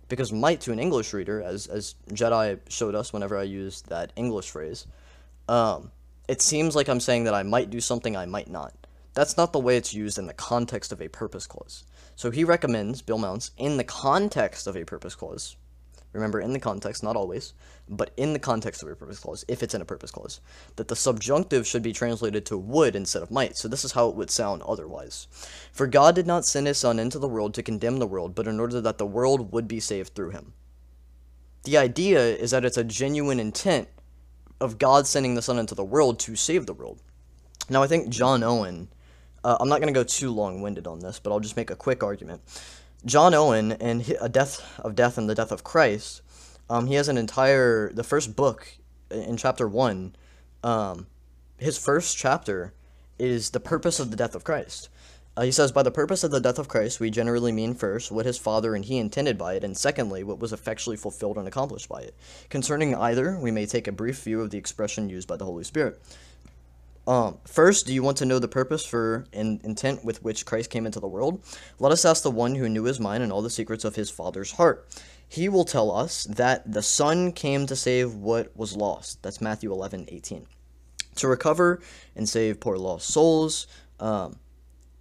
because might to an English reader, as as Jedi showed us whenever I used that English phrase, um, it seems like I'm saying that I might do something I might not. That's not the way it's used in the context of a purpose clause. So he recommends, Bill Mounts, in the context of a purpose clause, remember, in the context, not always, but in the context of a purpose clause, if it's in a purpose clause, that the subjunctive should be translated to would instead of might. So this is how it would sound otherwise. For God did not send his son into the world to condemn the world, but in order that the world would be saved through him. The idea is that it's a genuine intent of God sending the son into the world to save the world. Now, I think John Owen, uh, I'm not going to go too long-winded on this, but I'll just make a quick argument. John Owen, in A Death of Death and the Death of Christ, um, he has an entire, the first book in chapter one, um, his first chapter is the purpose of the death of Christ. Uh, he says, by the purpose of the death of Christ, we generally mean first, what his father and he intended by it, and secondly, what was effectually fulfilled and accomplished by it. Concerning either, we may take a brief view of the expression used by the Holy Spirit. Um, first, do you want to know the purpose for and intent with which Christ came into the world? Let us ask the one who knew his mind and all the secrets of his Father's heart. He will tell us that the Son came to save what was lost. That's Matthew eleven eighteen. To recover and save poor lost souls. Um,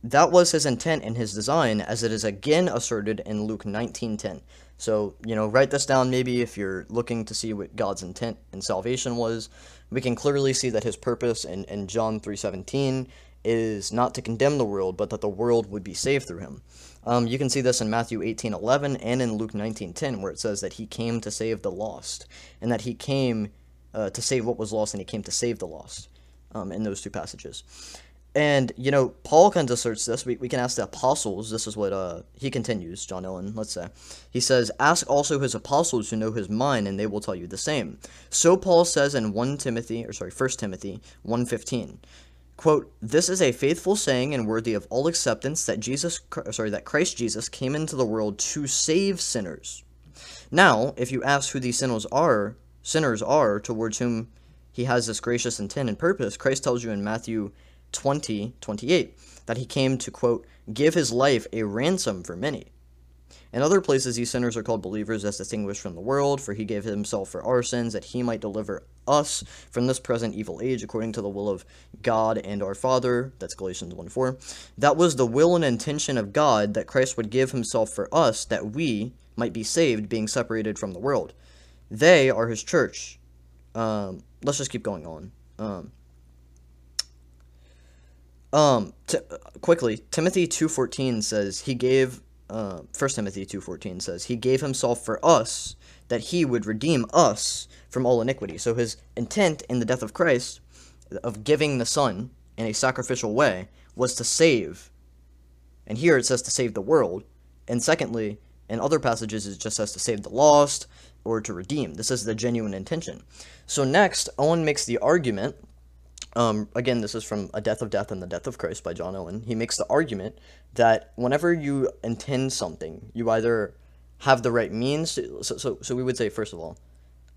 that was his intent and his design, as it is again asserted in Luke nineteen ten. So, you know, write this down maybe if you're looking to see what God's intent in salvation was. We can clearly see that his purpose in, in John three seventeen is not to condemn the world, but that the world would be saved through him. Um, you can see this in Matthew eighteen eleven and in Luke nineteen ten, where it says that he came to save the lost, and that he came uh, to save what was lost, and he came to save the lost, um, in those two passages. And, you know, Paul kind of asserts this. We, we can ask the apostles. This is what uh, he continues, John Owen, let's say. He says, ask also his apostles who know his mind, and they will tell you the same. So Paul says in First Timothy, or sorry, First Timothy one fifteen, quote, this is a faithful saying and worthy of all acceptance that Jesus, sorry, that Christ Jesus came into the world to save sinners. Now, if you ask who these sinners are, sinners are towards whom he has this gracious intent and purpose, Christ tells you in Matthew twenty twenty-eight that he came to, quote, give his life a ransom for many. In other places, these sinners are called believers as distinguished from the world, for he gave himself for our sins, that he might deliver us from this present evil age, according to the will of God and our Father. That's Galatians one four. That was the will and intention of God, that Christ would give himself for us, that we might be saved, being separated from the world. They are his church. Um, let's just keep going on. Um, um, t quickly, Timothy two fourteen says he gave... Uh, First Timothy two fourteen says, he gave himself for us, that he would redeem us from all iniquity. So his intent in the death of Christ, of giving the Son in a sacrificial way, was to save. And here it says to save the world. And secondly, in other passages, it just says to save the lost or to redeem. This is the genuine intention. So next, Owen makes the argument... Um, again, this is from A Death of Death and the Death of Christ by John Owen. He makes the argument that whenever you intend something, you either have the right means to, so, so, so we would say, first of all,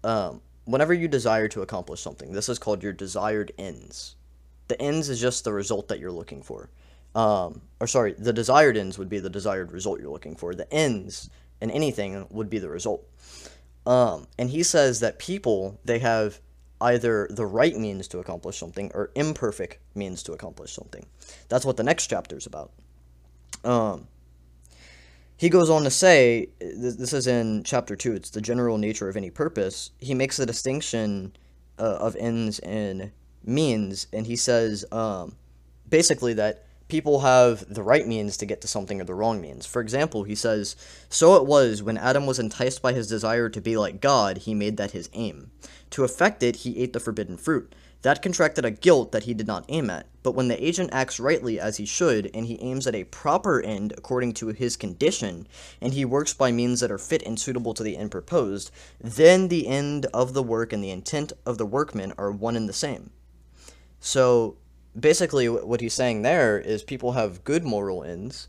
um, whenever you desire to accomplish something, this is called your desired ends. The ends is just the result that you're looking for. Um, or sorry, the desired ends would be the desired result you're looking for. The ends in anything would be the result. Um, and he says that people, they have... either the right means to accomplish something or imperfect means to accomplish something. That's what the next chapter is about. Um, he goes on to say, th this is in chapter two, it's the general nature of any purpose. He makes the distinction uh, of ends and means, and he says um, basically that people have the right means to get to something or the wrong means. For example, he says, so it was when Adam was enticed by his desire to be like God, he made that his aim. To effect it, he ate the forbidden fruit. That contracted a guilt that he did not aim at. But when the agent acts rightly as he should, and he aims at a proper end according to his condition, and he works by means that are fit and suitable to the end proposed, then the end of the work and the intent of the workman are one and the same. So... basically, what he's saying there is people have good moral ends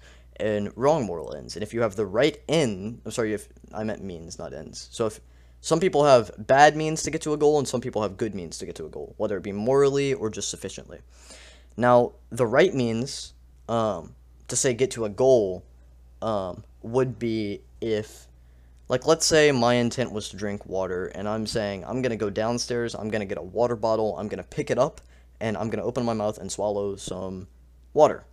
and wrong moral ends. And if you have the right end, I'm sorry, if I meant means, not ends. So if some people have bad means to get to a goal and some people have good means to get to a goal, whether it be morally or just sufficiently. Now, the right means um, to say get to a goal um, would be if, like, let's say my intent was to drink water and I'm saying I'm going to go downstairs, I'm going to get a water bottle, I'm going to pick it up, and I'm going to open my mouth and swallow some water.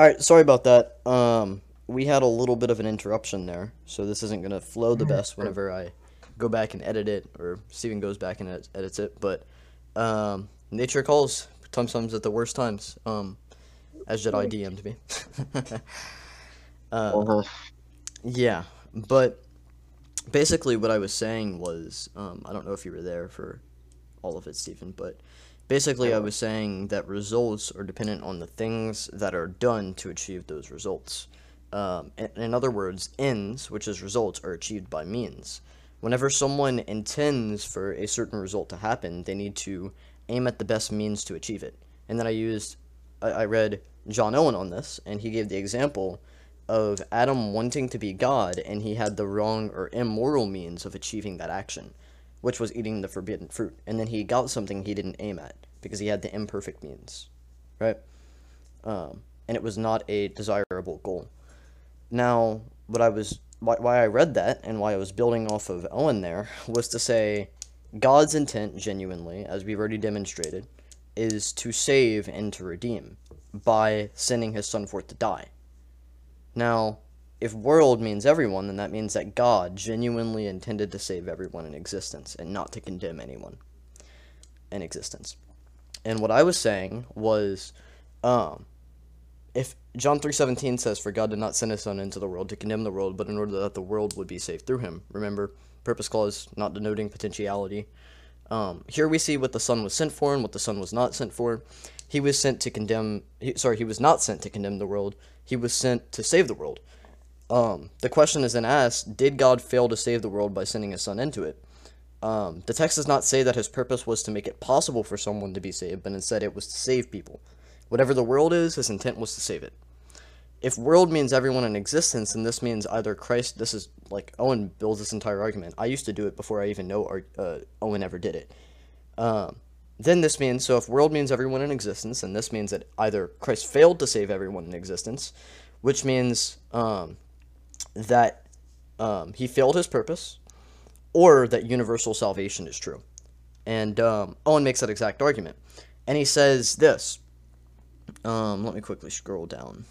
Alright, sorry about that. Um, we had a little bit of an interruption there, so this isn't going to flow the best whenever I go back and edit it, or Steven goes back and ed edits it, but um, nature calls, sometimes at the worst times, um, as Jedi D M'd me. uh, uh-huh. Yeah, but basically what I was saying was, um, I don't know if you were there for all of it, Steven, but... basically, I was saying that results are dependent on the things that are done to achieve those results. Um, in other words, ends, which is results, are achieved by means. Whenever someone intends for a certain result to happen, they need to aim at the best means to achieve it. And then I used, I, I read John Owen on this, and he gave the example of Adam wanting to be God, and he had the wrong or immoral means of achieving that action, which was eating the forbidden fruit, and then he got something he didn't aim at, because he had the imperfect means, right? Um, and it was not a desirable goal. Now, what I was, why, why I read that, and why I was building off of Owen there, was to say, God's intent, genuinely, as we've already demonstrated, is to save and to redeem, by sending his son forth to die. Now, if world means everyone, then that means that God genuinely intended to save everyone in existence and not to condemn anyone in existence. And what I was saying was, um, if John three seventeen says, for God did not send his son into the world to condemn the world, but in order that the world would be saved through him. Remember, purpose clause, not denoting potentiality. Um, here we see what the son was sent for and what the son was not sent for. He was sent to condemn, he, sorry, he was not sent to condemn the world. He was sent to save the world. Um, the question is then asked, did God fail to save the world by sending his son into it? Um, the text does not say that his purpose was to make it possible for someone to be saved, but instead it was to save people. Whatever the world is, his intent was to save it. If world means everyone in existence, then this means either Christ, this is, like, Owen builds this entire argument. I used to do it before I even know or, uh, Owen ever did it. Um, then this means, so if world means everyone in existence, then this means that either Christ failed to save everyone in existence, which means, um... that um, he failed his purpose, or that universal salvation is true. And um, Owen makes that exact argument. And he says this. Um, let me quickly scroll down.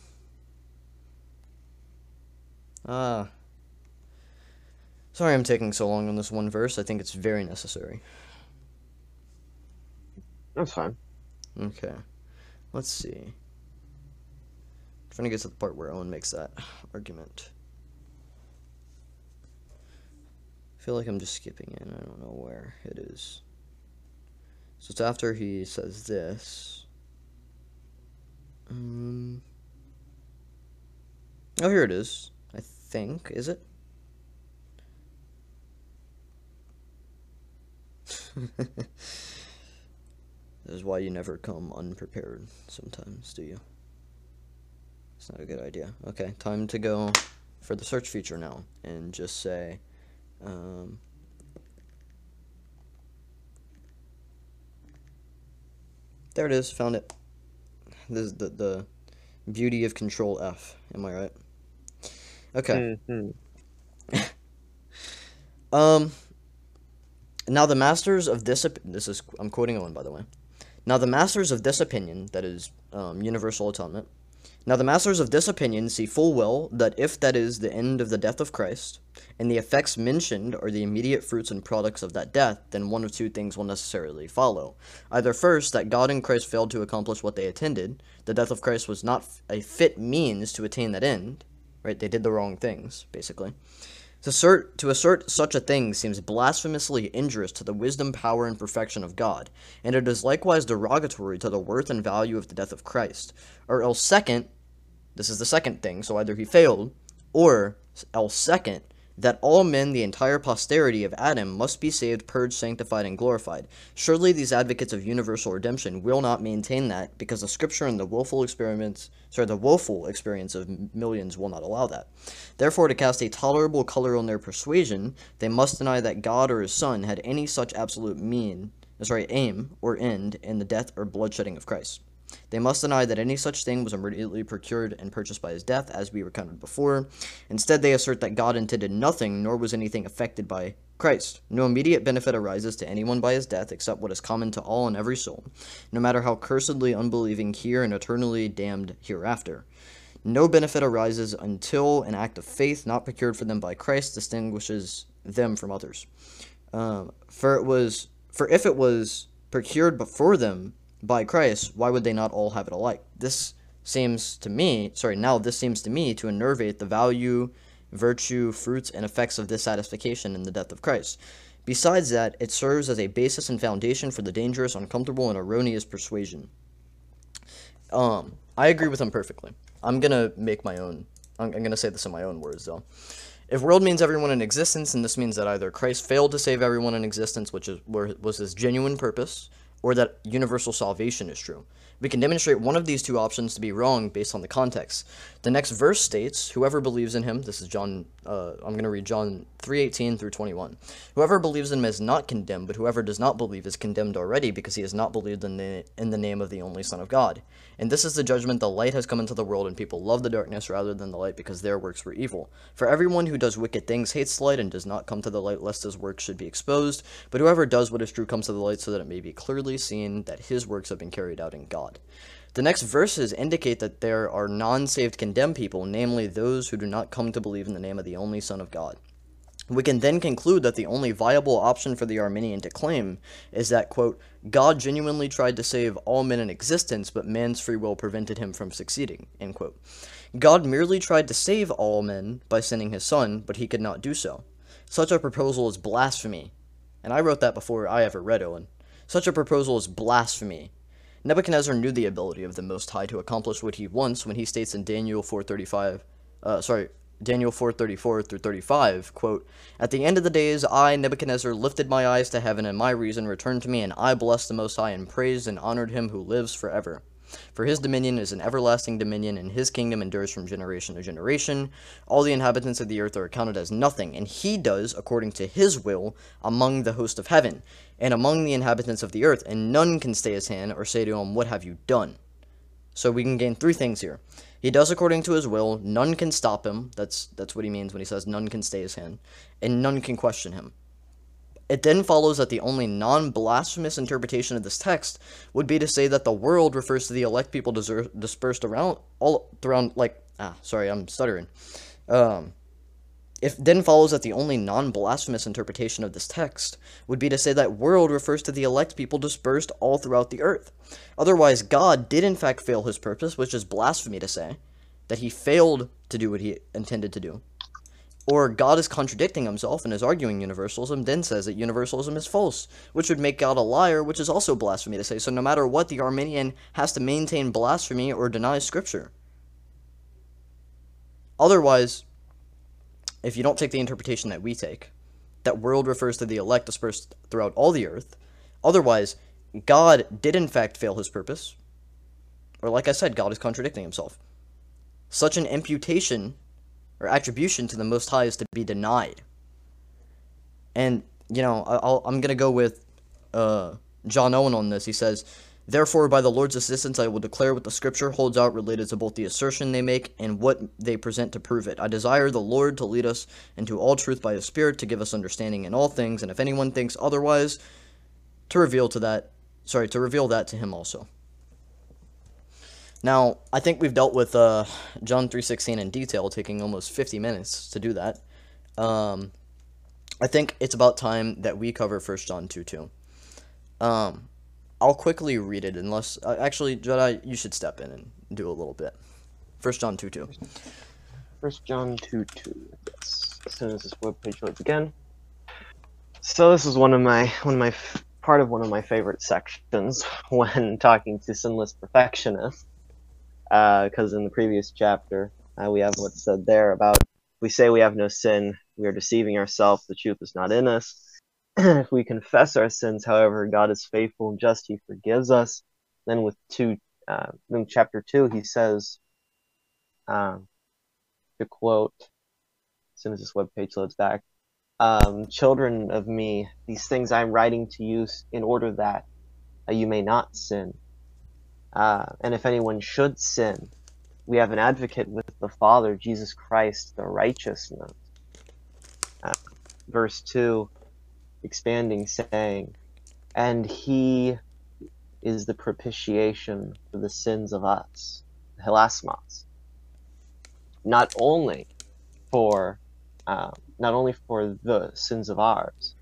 Ah. Uh, sorry I'm taking so long on this one verse. I think it's very necessary. That's fine. Okay. Let's see. I'm trying to get to the part where Owen makes that argument. I feel like I'm just skipping in. I don't know where it is. So it's after he says this. Um, oh, here it is. I think. Is it? This is why you never come unprepared sometimes, do you? It's not a good idea. Okay, time to go for the search feature now and just say um, there it is, found it. This is the, the beauty of Control F, am I right? Okay. Mm-hmm. um, now the masters of this, this is, I'm quoting Owen, by the way. Now the masters of this opinion, that is um, universal atonement, now the masters of this opinion see full well that if that is the end of the death of Christ, and the effects mentioned are the immediate fruits and products of that death, then one of two things will necessarily follow. Either first, that God and Christ failed to accomplish what they intended, the death of Christ was not a fit means to attain that end, right? They did the wrong things, basically. To assert, to assert such a thing seems blasphemously injurious to the wisdom, power, and perfection of God, and it is likewise derogatory to the worth and value of the death of Christ. Or else second, this is the second thing, so either he failed, or else second, that all men, the entire posterity of Adam, must be saved, purged, sanctified, and glorified. Surely these advocates of universal redemption will not maintain that, because the scripture and the woeful experiments, sorry, the woeful experience of millions will not allow that. Therefore, to cast a tolerable color on their persuasion, they must deny that God or his Son had any such absolute mean, sorry, aim or end in the death or bloodshedding of Christ. They must deny that any such thing was immediately procured and purchased by his death, as we recounted before. Instead, they assert that God intended nothing, nor was anything affected by Christ. No immediate benefit arises to anyone by his death, except what is common to all and every soul, no matter how cursedly unbelieving here and eternally damned hereafter. No benefit arises until an act of faith not procured for them by Christ distinguishes them from others. Um, for it was, for if it was procured before them by Christ, why would they not all have it alike? This seems to me, sorry, now this seems to me to innervate the value, virtue, fruits, and effects of this satisfaction in the death of Christ. Besides that, it serves as a basis and foundation for the dangerous, uncomfortable, and erroneous persuasion. Um, I agree with him perfectly. I'm going to make my own, I'm, I'm going to say this in my own words, though. If world means everyone in existence, and this means that either Christ failed to save everyone in existence, which is, was his genuine purpose, or that universal salvation is true. We can demonstrate one of these two options to be wrong based on the context. The next verse states, whoever believes in him, this is John, uh, I'm going to read John three eighteen through twenty-one. Whoever believes in him is not condemned, but whoever does not believe is condemned already, because he has not believed in the, in the name of the only Son of God. And this is the judgment, the light has come into the world, and people love the darkness rather than the light, because their works were evil. For everyone who does wicked things hates the light and does not come to the light, lest his works should be exposed. But whoever does what is true comes to the light, so that it may be clearly seen that his works have been carried out in God. The next verses indicate that there are non-saved condemned people, namely those who do not come to believe in the name of the only Son of God. We can then conclude that the only viable option for the Arminian to claim is that, quote, God genuinely tried to save all men in existence, but man's free will prevented him from succeeding, end quote. God merely tried to save all men by sending his Son, but he could not do so. Such a proposal is blasphemy. And I wrote that before I ever read Owen. Such a proposal is blasphemy. Nebuchadnezzar knew the ability of the Most High to accomplish what he wants when he states in Daniel four thirty-five, uh, sorry, Daniel four thirty-four through thirty-five, quote, at the end of the days, I, Nebuchadnezzar, lifted my eyes to heaven, and my reason returned to me, and I blessed the Most High and praised and honored him who lives forever. For his dominion is an everlasting dominion, and his kingdom endures from generation to generation. All the inhabitants of the earth are accounted as nothing, and he does, according to his will, among the host of heaven, and among the inhabitants of the earth, and none can stay his hand, or say to him, what have you done? So we can gain three things here. He does according to his will, none can stop him. That's that's what he means when he says none can stay his hand, and none can question him. It then follows that the only non-blasphemous interpretation of this text would be to say that the world refers to the elect people dispersed around all around like ah sorry I'm stuttering. Um, it then follows that the only non-blasphemous interpretation of this text would be to say that world refers to the elect people dispersed all throughout the earth. Otherwise, God did in fact fail his purpose, which is blasphemy to say that he failed to do what he intended to do. Or God is contradicting himself and is arguing universalism, then says that universalism is false, which would make God a liar, which is also blasphemy to say. So no matter what, the Arminian has to maintain blasphemy or deny scripture. Otherwise, if you don't take the interpretation that we take, that world refers to the elect dispersed throughout all the earth, otherwise, God did in fact fail his purpose. Or like I said, God is contradicting himself. Such an imputation or attribution to the Most High is to be denied. And, you know, I'll, I'm going to go with uh, John Owen on this. He says, "Therefore, by the Lord's assistance, I will declare what the Scripture holds out related to both the assertion they make and what they present to prove it. I desire the Lord to lead us into all truth by His Spirit, to give us understanding in all things, and if anyone thinks otherwise, to reveal to that, sorry, to reveal that to him also." Now, I think we've dealt with uh, John three sixteen in detail, taking almost fifty minutes to do that. Um, I think it's about time that we cover First John two two. Um, I'll quickly read it, unless... Uh, actually, Jedi, you should step in and do a little bit. First John two two. First John two two. Yes. As soon as this webpage loads again. So this is one of my... one of my f part of one of my favorite sections when talking to sinless perfectionists. Because uh, in the previous chapter, uh, we have what's said there about, we say we have no sin, we are deceiving ourselves, the truth is not in us. If we confess our sins, however, God is faithful and just, he forgives us. Then with two, uh, in chapter two, he says, um, to quote, as soon as this webpage loads back, um, "Children of me, these things I am writing to you in order that uh, you may not sin. Uh, and if anyone should sin, we have an advocate with the Father, Jesus Christ, the righteousness." Uh, verse two, expanding, saying, "And he is the propitiation for the sins of us, hilasmos." Not only for, uh, not only for the sins of ours,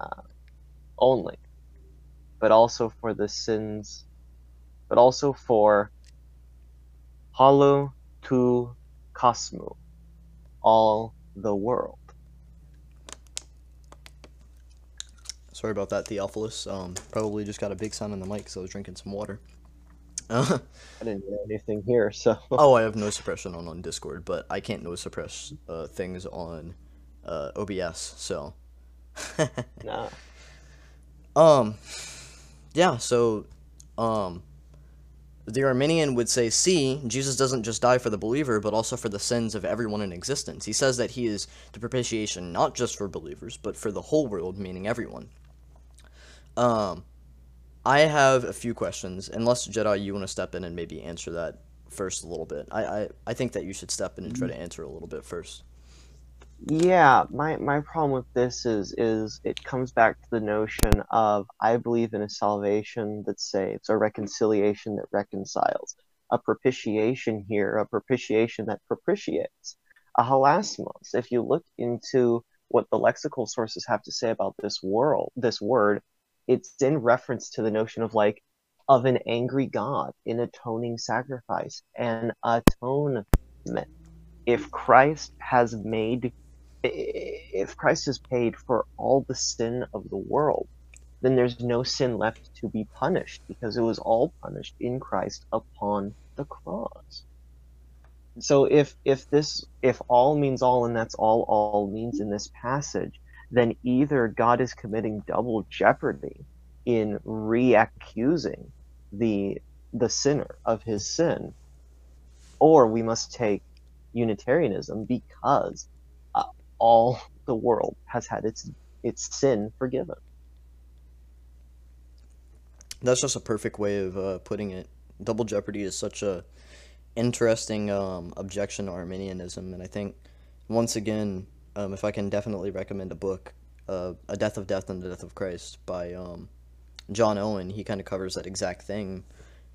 uh, only, but also for the sins. But also for hollow to cosmo, all the world. Sorry about that, Theophilus. Um, probably just got a big sound on the mic, so I was drinking some water. Uh, I didn't do anything here, so. Oh, I have noise suppression on on Discord, but I can't noise suppress uh, things on uh, O B S, so. Nah. Um. Yeah. So. Um. The Arminian would say, see, Jesus doesn't just die for the believer, but also for the sins of everyone in existence. He says that he is the propitiation not just for believers, but for the whole world, meaning everyone. Um, I have a few questions, unless, Jedi, you want to step in and maybe answer that first a little bit. I, I, I think that you should step in and try to answer a little bit first. Yeah, my, my problem with this is, is it comes back to the notion of, I believe in a salvation that saves, a reconciliation that reconciles, a propitiation here, a propitiation that propitiates, a hilasmos. If you look into what the lexical sources have to say about this world, this word, it's in reference to the notion of like, of an angry God, an atoning sacrifice, an atonement. If Christ has made If Christ has paid for all the sin of the world, then there's no sin left to be punished, because it was all punished in Christ upon the cross. So if if this if all means all, and that's all all means in this passage, then either God is committing double jeopardy in reaccusing the the sinner of his sin, or we must take Unitarianism, because uh, all the world has had its its sin forgiven. That's just a perfect way of uh, putting it, double jeopardy is such a interesting um, objection to Arminianism, and I think, once again, um, if I can definitely recommend a book, uh, A Death of Death and the Death of Christ by um, John Owen, he kind of covers that exact thing,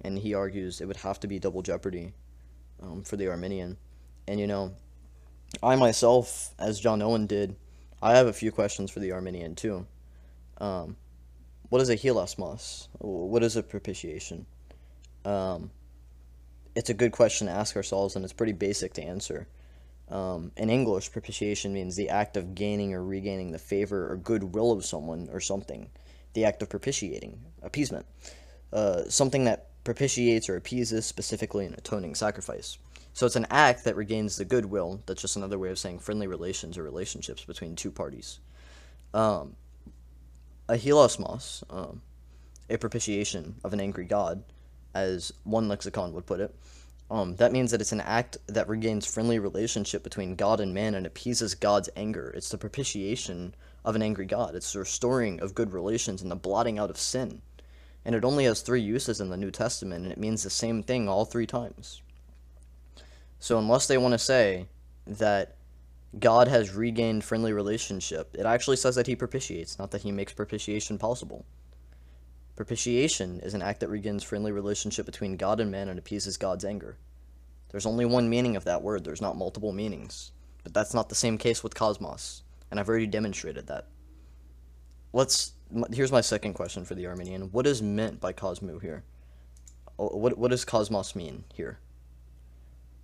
and he argues it would have to be double jeopardy um, for the Arminian. And, you know, I myself, as John Owen did, I have a few questions for the Arminian, too. Um, what is a hilasmos? What is a propitiation? Um, it's a good question to ask ourselves, and it's pretty basic to answer. Um, in English, propitiation means the act of gaining or regaining the favor or goodwill of someone or something. The act of propitiating, appeasement. Uh, something that propitiates or appeases, specifically an atoning sacrifice. So it's an act that regains the goodwill. That's just another way of saying friendly relations or relationships between two parties. Um, a hilasmos, um, a propitiation of an angry god, as one lexicon would put it, um, that means that it's an act that regains friendly relationship between God and man and appeases God's anger. It's the propitiation of an angry God. It's the restoring of good relations and the blotting out of sin. And it only has three uses in the New Testament, and it means the same thing all three times. So unless they want to say that God has regained friendly relationship, it actually says that he propitiates, not that he makes propitiation possible. Propitiation is an act that regains friendly relationship between God and man and appeases God's anger. There's only one meaning of that word. There's not multiple meanings. But that's not the same case with cosmos, and I've already demonstrated that. Let's. Here's my second question for the Arminian. What is meant by cosmo here? What, what does cosmos mean here?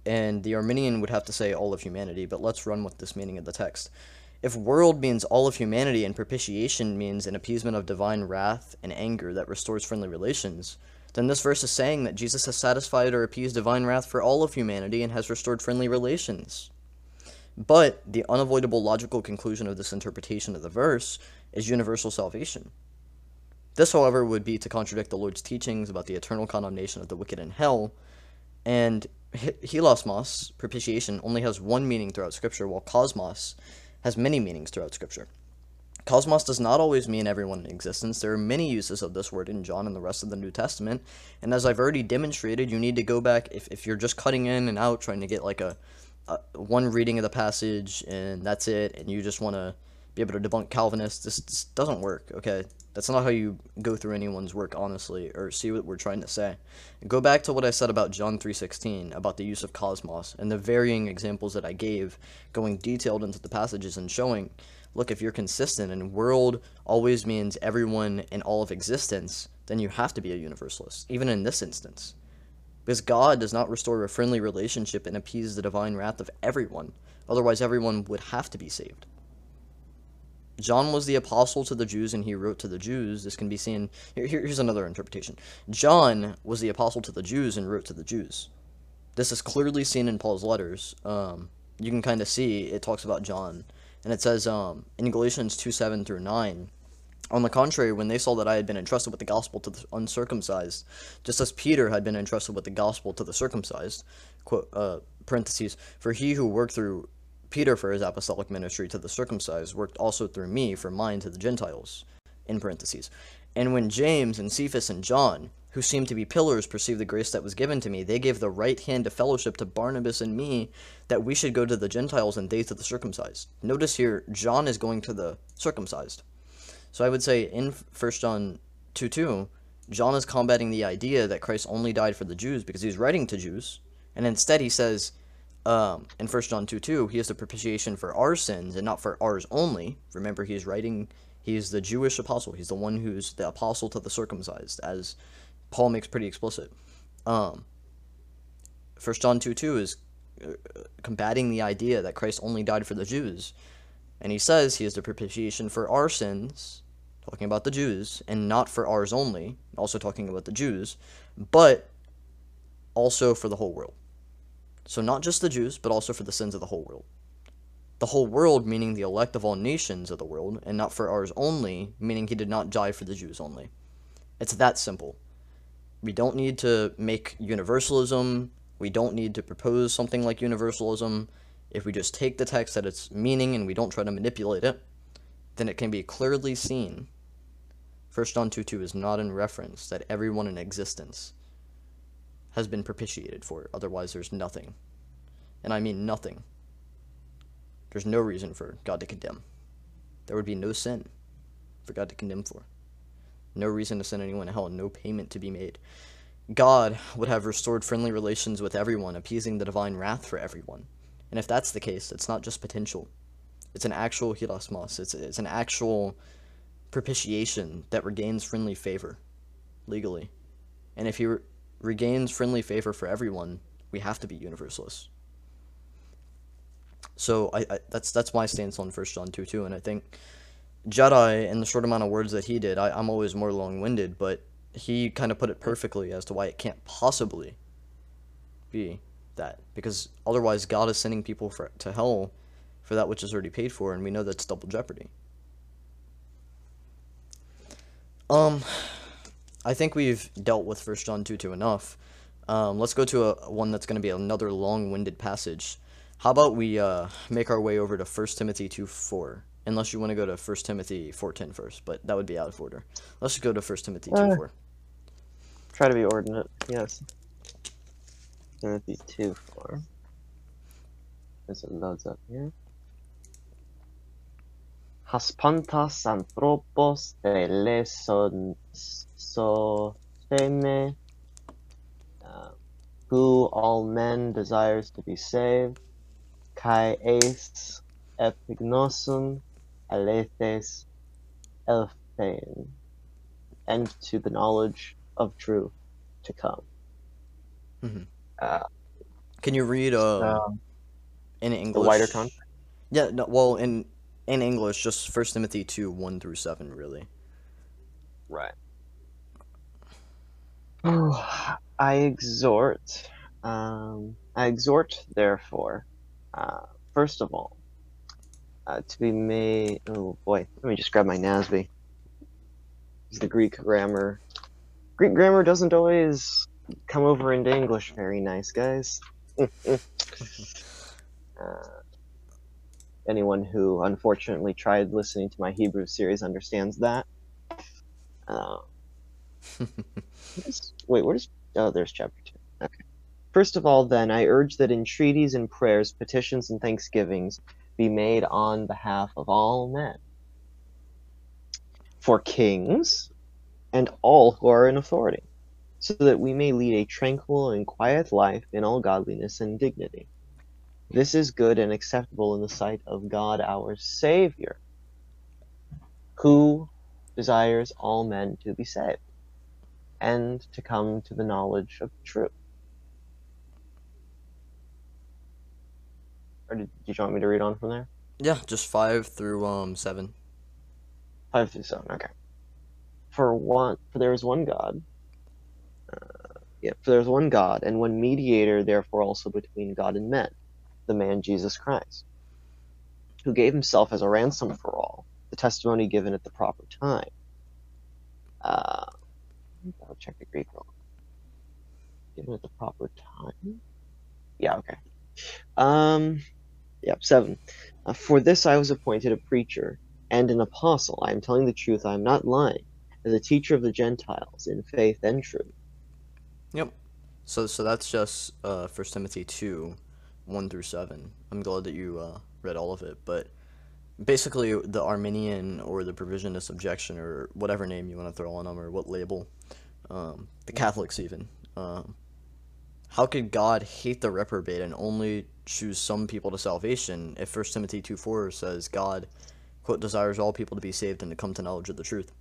And the Arminian would have to say all of humanity, but let's run with this meaning of the text. If world means all of humanity and propitiation means an appeasement of divine wrath and anger that restores friendly relations, then this verse is saying that Jesus has satisfied or appeased divine wrath for all of humanity and has restored friendly relations. But the unavoidable logical conclusion of this interpretation of the verse is universal salvation. This, however, would be to contradict the Lord's teachings about the eternal condemnation of the wicked in hell, and hilasmos, propitiation, only has one meaning throughout Scripture, while cosmos has many meanings throughout Scripture. Cosmos does not always mean everyone in existence. There are many uses of this word in John and the rest of the New Testament, and as I've already demonstrated, you need to go back, if, if you're just cutting in and out, trying to get like a uh, one reading of the passage, and that's it, and you just want to be able to debunk Calvinists, this, this doesn't work, okay? That's not how you go through anyone's work, honestly, or see what we're trying to say. Go back to what I said about John three sixteen, about the use of cosmos, and the varying examples that I gave, going detailed into the passages and showing, look, if you're consistent and world always means everyone in all of existence, then you have to be a universalist, even in this instance. Because God does not restore a friendly relationship and appease the divine wrath of everyone, otherwise everyone would have to be saved. John was the apostle to the Jews, and he wrote to the Jews. This can be seen... Here, here's another interpretation. John was the apostle to the Jews and wrote to the Jews. This is clearly seen in Paul's letters. Um, you can kind of see it talks about John. And it says um, in Galatians two seven through nine, on the contrary, when they saw that I had been entrusted with the gospel to the uncircumcised, just as Peter had been entrusted with the gospel to the circumcised, quote, uh, parentheses, for he who worked through... Peter for his apostolic ministry to the circumcised worked also through me for mine to the Gentiles, in parentheses. And when James and Cephas and John, who seemed to be pillars, perceived the grace that was given to me, they gave the right hand of fellowship to Barnabas and me, that we should go to the Gentiles and they to the circumcised. Notice here, John is going to the circumcised. So I would say in First John two two, John is combating the idea that Christ only died for the Jews because he's writing to Jews, and instead he says... Um, in First John two two, he is the propitiation for our sins and not for ours only. Remember, he is writing, he is the Jewish apostle. He's the one who's the apostle to the circumcised, as Paul makes pretty explicit. Um, First John two two is uh, combating the idea that Christ only died for the Jews. And he says he is the propitiation for our sins, talking about the Jews, and not for ours only, also talking about the Jews, but also for the whole world. So not just the Jews, but also for the sins of the whole world. The whole world, meaning the elect of all nations of the world, and not for ours only, meaning he did not die for the Jews only. It's that simple. We don't need to make universalism. We don't need to propose something like universalism. If we just take the text at its meaning and we don't try to manipulate it, then it can be clearly seen. First John two two is not in reference that everyone in existence has been propitiated for it. Otherwise, there's nothing. And I mean nothing. There's no reason for God to condemn. There would be no sin for God to condemn for. No reason to send anyone to hell, no payment to be made. God would have restored friendly relations with everyone, appeasing the divine wrath for everyone. And if that's the case, it's not just potential. It's an actual hilasmos. It's, it's an actual propitiation that regains friendly favor, legally. And if he re regains friendly favor for everyone, we have to be universalists. So I, I, that's that's my stance on First John two two, and I think Jedi, in the short amount of words that he did, I, I'm always more long-winded, but he kind of put it perfectly as to why it can't possibly be that. Because otherwise God is sending people for, to hell for that which is already paid for, and we know that's double jeopardy. Um, I think we've dealt with First John two two enough. Um, let's go to a, one that's going to be another long-winded passage. How about we uh, make our way over to First Timothy two four? Unless you want to go to First Timothy four ten first, but that would be out of order. Let's just go to First Timothy two four. Uh, try to be ordinate, yes. Timothy two four. As it loads up here. Haspantas anthropos thele sotene, who all men desires to be saved, kai ace epignosum alethes elfane, and to the knowledge of truth to come. Mm-hmm. uh, Can you read uh, um, in English? The wider context? Yeah, no, well, in in English, just First Timothy two, one through seven, really. Right. Oh, I exhort, um, I exhort, therefore, uh, first of all, Uh, to be made, oh boy, let me just grab my N A S B. It's the Greek grammar. Greek grammar doesn't always come over into English very nice, guys. uh, anyone who unfortunately tried listening to my Hebrew series understands that. Uh, where's, wait, where's, oh, there's chapter two. Okay. First of all, then, I urge that entreaties and prayers, petitions and thanksgivings be made on behalf of all men, for kings and all who are in authority, so that we may lead a tranquil and quiet life in all godliness and dignity. This is good and acceptable in the sight of God our Savior, who desires all men to be saved and to come to the knowledge of truth. Or did, did you want me to read on from there? Yeah, just five through um seven. Five through seven, okay. For one, for there is one God. Uh, yeah, for there is one God, and one mediator, therefore also between God and men, the man Jesus Christ, who gave himself as a ransom for all, the testimony given at the proper time. Uh, I'll check the Greek real quick. Given at the proper time. Yeah, okay. Um, yeah, seven. Uh, for this I was appointed a preacher and an apostle. I am telling the truth, I am not lying, as a teacher of the Gentiles in faith and truth. Yep. So, so that's just uh, First Timothy two, one through seven. I'm glad that you uh, read all of it, but basically the Arminian or the Provisionist objection, or whatever name you want to throw on them, or what label, um, the Catholics even, um, how could God hate the reprobate and only choose some people to salvation if First Timothy two four says God, quote, desires all people to be saved and to come to knowledge of the truth?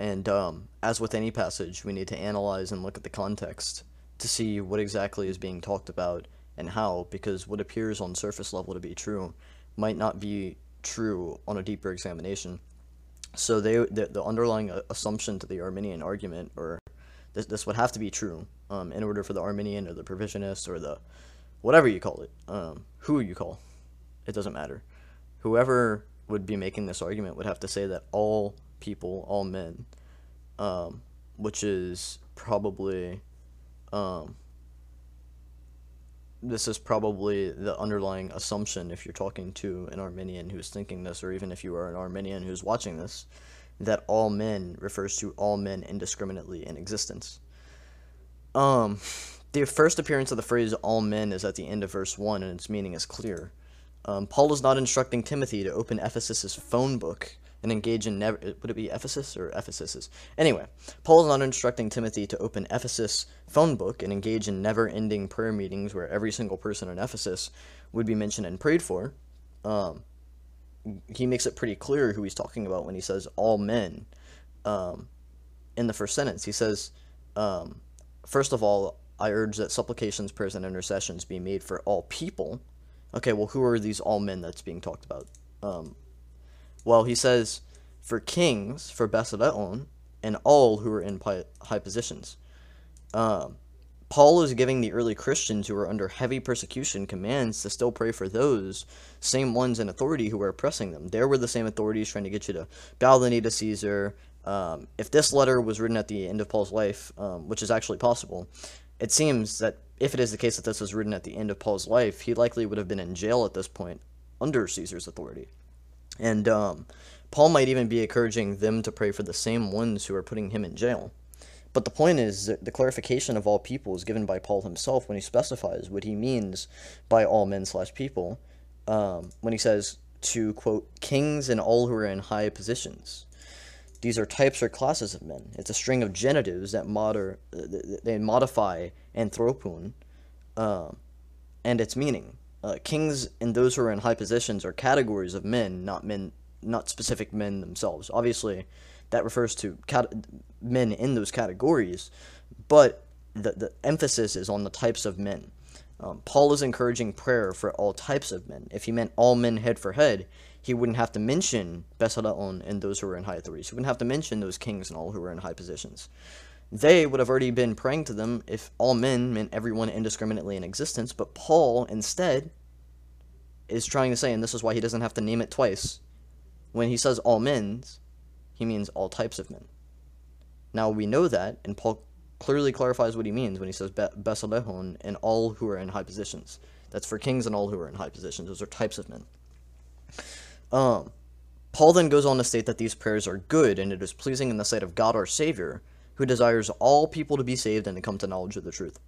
And um, as with any passage, we need to analyze and look at the context to see what exactly is being talked about and how, because what appears on surface level to be true might not be true on a deeper examination. So they, the, the underlying assumption to the Arminian argument, or This, this would have to be true um, in order for the Arminian or the Provisionist or the whatever you call it, um, who you call, it doesn't matter. Whoever would be making this argument would have to say that all people, all men, um, which is probably, um, this is probably the underlying assumption if you're talking to an Arminian who's thinking this, or even if you are an Arminian who's watching this, that all men refers to all men indiscriminately in existence. Um, The first appearance of the phrase all men is at the end of verse one, and its meaning is clear. Um, Paul is not instructing Timothy to open Ephesus' phone book and engage in never would it be Ephesus or Ephesus's? Anyway, Paul is not instructing Timothy to open Ephesus' phone book and engage in never-ending prayer meetings where every single person in Ephesus would be mentioned and prayed for. Um, he makes it pretty clear who he's talking about when he says all men. Um, in the first sentence, he says, um, first of all, I urge that supplications, prayers, and intercessions be made for all people. Okay, well, who are these all men that's being talked about? Um, well, he says, for kings, for Basileon, and all who are in high positions. Um, Paul is giving the early Christians who were under heavy persecution commands to still pray for those same ones in authority who were oppressing them. There were the same authorities trying to get you to bow the knee to Caesar. Um, if this letter was written at the end of Paul's life, um, which is actually possible, it seems that if it is the case that this was written at the end of Paul's life, he likely would have been in jail at this point under Caesar's authority. And um, Paul might even be encouraging them to pray for the same ones who are putting him in jail. But the point is that the clarification of all people is given by Paul himself when he specifies what he means by all men slash people, um, when he says to, quote, kings and all who are in high positions. These are types or classes of men. It's a string of genitives that moder they modify anthropon uh, and its meaning. Uh, kings and those who are in high positions are categories of men, not men, not specific men themselves. Obviously, that refers to cat men in those categories, but the, the emphasis is on the types of men. Um, Paul is encouraging prayer for all types of men. If he meant all men head for head, he wouldn't have to mention Basileon and those who were in high authorities. He wouldn't have to mention those kings and all who were in high positions. They would have already been praying to them if all men meant everyone indiscriminately in existence, but Paul instead is trying to say, and this is why he doesn't have to name it twice, when he says all men's, he means all types of men. Now we know that, and Paul clearly clarifies what he means when he says Basileon and all who are in high positions. That's for kings and all who are in high positions. Those are types of men. Um, Paul then goes on to state that these prayers are good, and it is pleasing in the sight of God our Savior, who desires all people to be saved and to come to knowledge of the truth.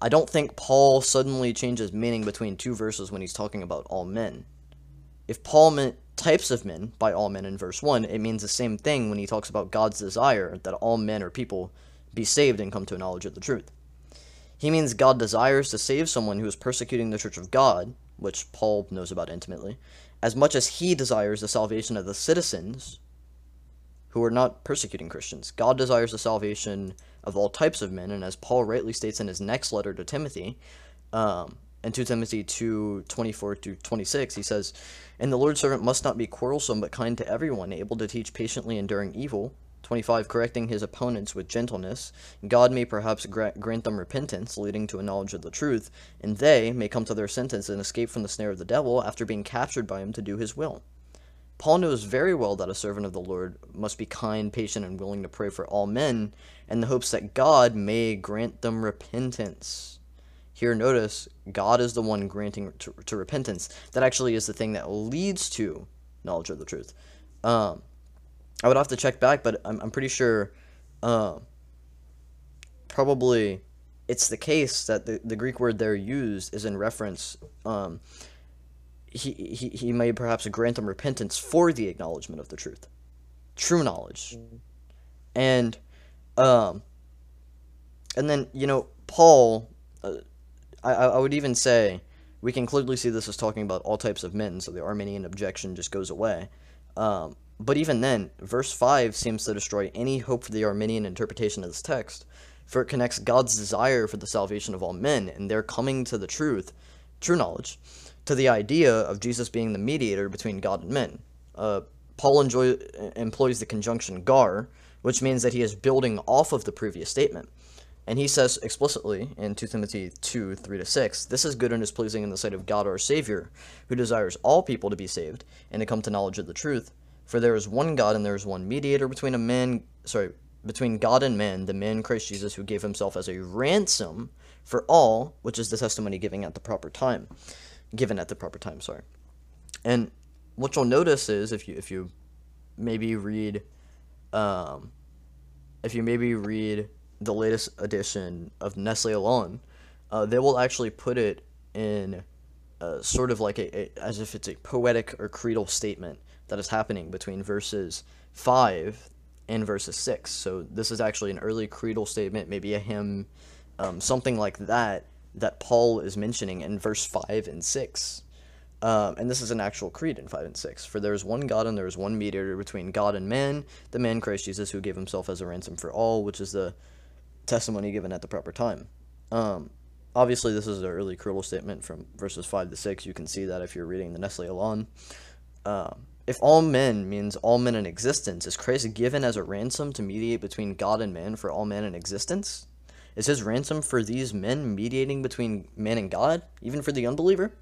I don't think Paul suddenly changes meaning between two verses when he's talking about all men. If Paul meant types of men by all men in verse one, it means the same thing when he talks about God's desire that all men or people be saved and come to a knowledge of the truth. He means God desires to save someone who is persecuting the church of God, which Paul knows about intimately, as much as he desires the salvation of the citizens who are not persecuting Christians. God desires the salvation of all types of men, and as Paul rightly states in his next letter to Timothy, um, in two Timothy two, twenty-four through twenty-six, he says, "And the Lord's servant must not be quarrelsome, but kind to everyone, able to teach, patiently enduring evil." twenty-five, correcting his opponents with gentleness, God may perhaps gra grant them repentance, leading to a knowledge of the truth, and they may come to their sentence and escape from the snare of the devil after being captured by him to do his will. Paul knows very well that a servant of the Lord must be kind, patient, and willing to pray for all men, in the hopes that God may grant them repentance. Here, notice, God is the one granting to, to repentance. That actually is the thing that leads to knowledge of the truth. Um... I would have to check back, but I'm, I'm pretty sure uh, probably it's the case that the, the Greek word there used is in reference. Um, he, he, he may perhaps grant them repentance for the acknowledgement of the truth. True knowledge. And, um, and then, you know, Paul, uh, I, I would even say we can clearly see this is talking about all types of men, so the Arminian objection just goes away. Um, But even then, verse five seems to destroy any hope for the Arminian interpretation of this text, for it connects God's desire for the salvation of all men and their coming to the truth, true knowledge, to the idea of Jesus being the mediator between God and men. Uh, Paul enjoy, employs the conjunction gar, which means that he is building off of the previous statement. And he says explicitly in two Timothy two, three to six, "This is good and is pleasing in the sight of God our Savior, who desires all people to be saved and to come to knowledge of the truth. For there is one God, and there is one mediator between a man, sorry, between God and man, the man Christ Jesus, who gave himself as a ransom for all," which is the testimony given at the proper time, given at the proper time, sorry. And what you'll notice is, if you if you maybe read, um, if you maybe read the latest edition of Nestle-Aland, uh, they will actually put it in uh, sort of like a, a as if it's a poetic or creedal statement that is happening between verses five and verses six. So this is actually an early creedal statement, maybe a hymn, um, something like that, that Paul is mentioning in verse five and six. Um, and this is an actual creed in five and six. For there is one God, and there is one mediator between God and man, the man Christ Jesus, who gave himself as a ransom for all, which is the testimony given at the proper time. Um, obviously, this is an early creedal statement from verses five to six. You can see that if you're reading the Nestle-Aland. Um, if all men means all men in existence, is Christ given as a ransom to mediate between God and man for all men in existence? Is his ransom for these men mediating between man and God, even for the unbeliever?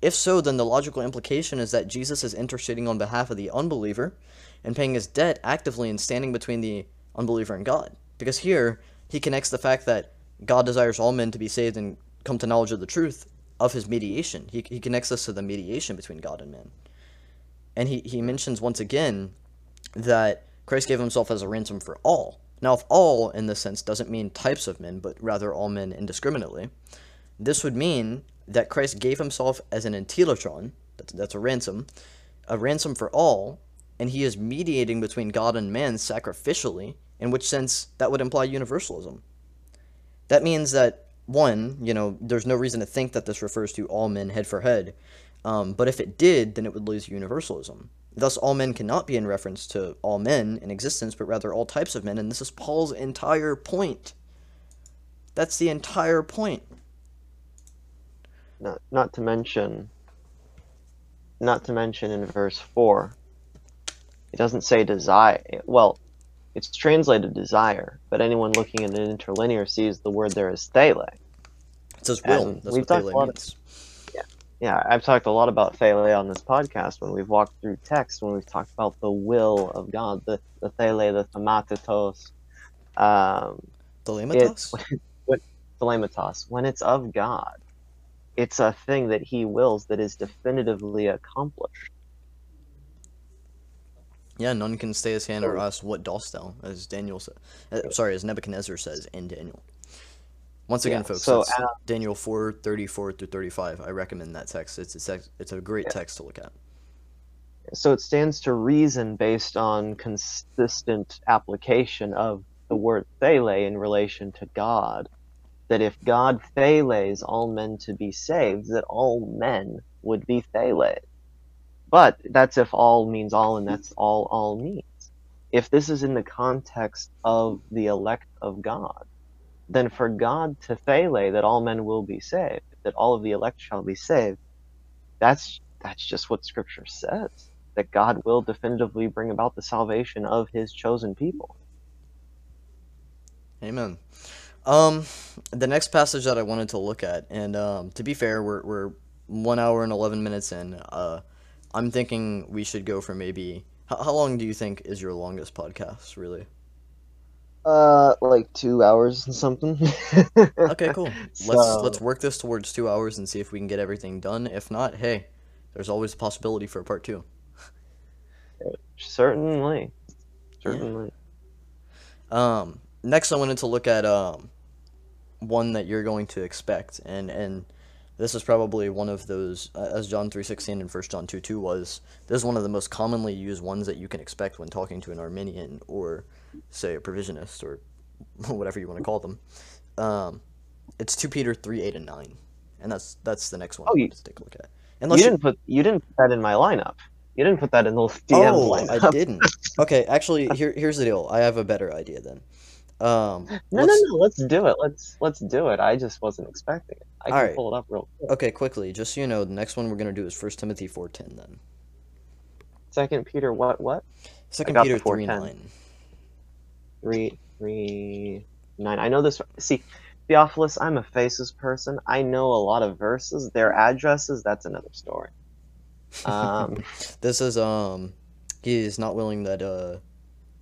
If so, then the logical implication is that Jesus is interceding on behalf of the unbeliever and paying his debt actively and standing between the unbeliever and God. Because here, he connects the fact that God desires all men to be saved and come to knowledge of the truth of his mediation. He, he connects this to the mediation between God and man. And he, he mentions once again that Christ gave himself as a ransom for all. Now, if all, in this sense, doesn't mean types of men, but rather all men indiscriminately, this would mean that Christ gave himself as an entelatron, that's, that's a ransom, a ransom for all, and he is mediating between God and man sacrificially, in which sense that would imply universalism. That means that, one, you know, there's no reason to think that this refers to all men head for head, um, but if it did, then it would lose universalism. Thus, all men cannot be in reference to all men in existence, but rather all types of men, and this is Paul's entire point. That's the entire point. Not, not to mention, not to mention in verse four, it doesn't say desire. Well, it's translated desire, but anyone looking at an interlinear sees the word there is thele. It says will. And that's what thele means. Of, yeah, yeah, I've talked a lot about thele on this podcast when we've walked through text, when we've talked about the will of God, the, the thele, the thematitos. Um, Thelematos? Thelematos. When it's of God, it's a thing that he wills that is definitively accomplished. Yeah, none can stay his hand or ask, what dost thou? As Daniel said, uh, sorry, as Nebuchadnezzar says in Daniel. Once again, yeah, folks, so, uh, Daniel four thirty-four through thirty-five. I recommend that text. It's a it's a great yeah. text to look at. So it stands to reason, based on consistent application of the word thele in relation to God, that if God thales all men to be saved, that all men would be thales. But that's if all means all, and that's all all means. If this is in the context of the elect of God, then for God to thales that all men will be saved, that all of the elect shall be saved, that's that's just what Scripture says, that God will definitively bring about the salvation of his chosen people. Amen. Um, the next passage that I wanted to look at, and um, to be fair, we're, we're one hour and eleven minutes in. Uh, I'm thinking we should go for maybe, how, how long do you think is your longest podcast, really? Uh, like two hours and something. Okay, cool. So, let's let's work this towards two hours and see if we can get everything done. If not, hey, there's always a possibility for a part two. Certainly. Certainly. Yeah. Um, next I wanted to look at, um, one that you're going to expect, and and this is probably one of those, uh, as John three sixteen and First John two two was, this is one of the most commonly used ones that you can expect when talking to an Arminian, or say a Provisionist, or whatever you want to call them. Um, it's Second Peter three eight and nine, and that's that's the next one. Oh, you, to take a look at. Unless you didn't you, put you didn't put that in my lineup. You didn't put that in the D M oh, lineup. I didn't. Okay, actually, here here's the deal. I have a better idea then. Um, no, no, no, let's do it. Let's let's do it. I just wasn't expecting it. I can right. pull it up real quick. Okay, quickly, just so you know, the next one we're going to do is First Timothy four ten then. Second Peter what, what? Second Peter three nine. three, three, nine. I know this. See, Theophilus, I'm a faces person. I know a lot of verses. Their addresses, that's another story. Um, This is, um, he is not willing that, uh,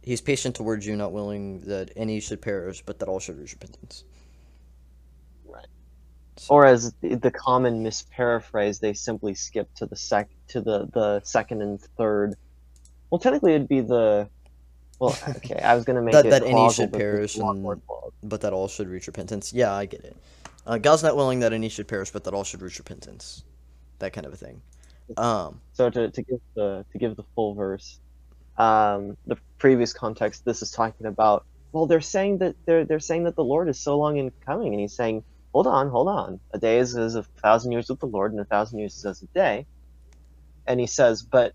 he's patient towards you, not willing that any should perish, but that all should reach repentance. Right. So. Or as the, the common misparaphrase, they simply skip to the sec to the, the second and third. Well, technically it'd be the Well, okay, I was going to make that, it that any should perish, and, but that all should reach repentance. Yeah, I get it. Uh, God's not willing that any should perish, but that all should reach repentance. That kind of a thing. Um, so to, to, give the, to give the full verse, um, the previous context, this is talking about, well, they're saying that they're, they're saying that the Lord is so long in coming, and he's saying, hold on, hold on. A day is as a thousand years with the Lord, and a thousand years is as a day. And he says, but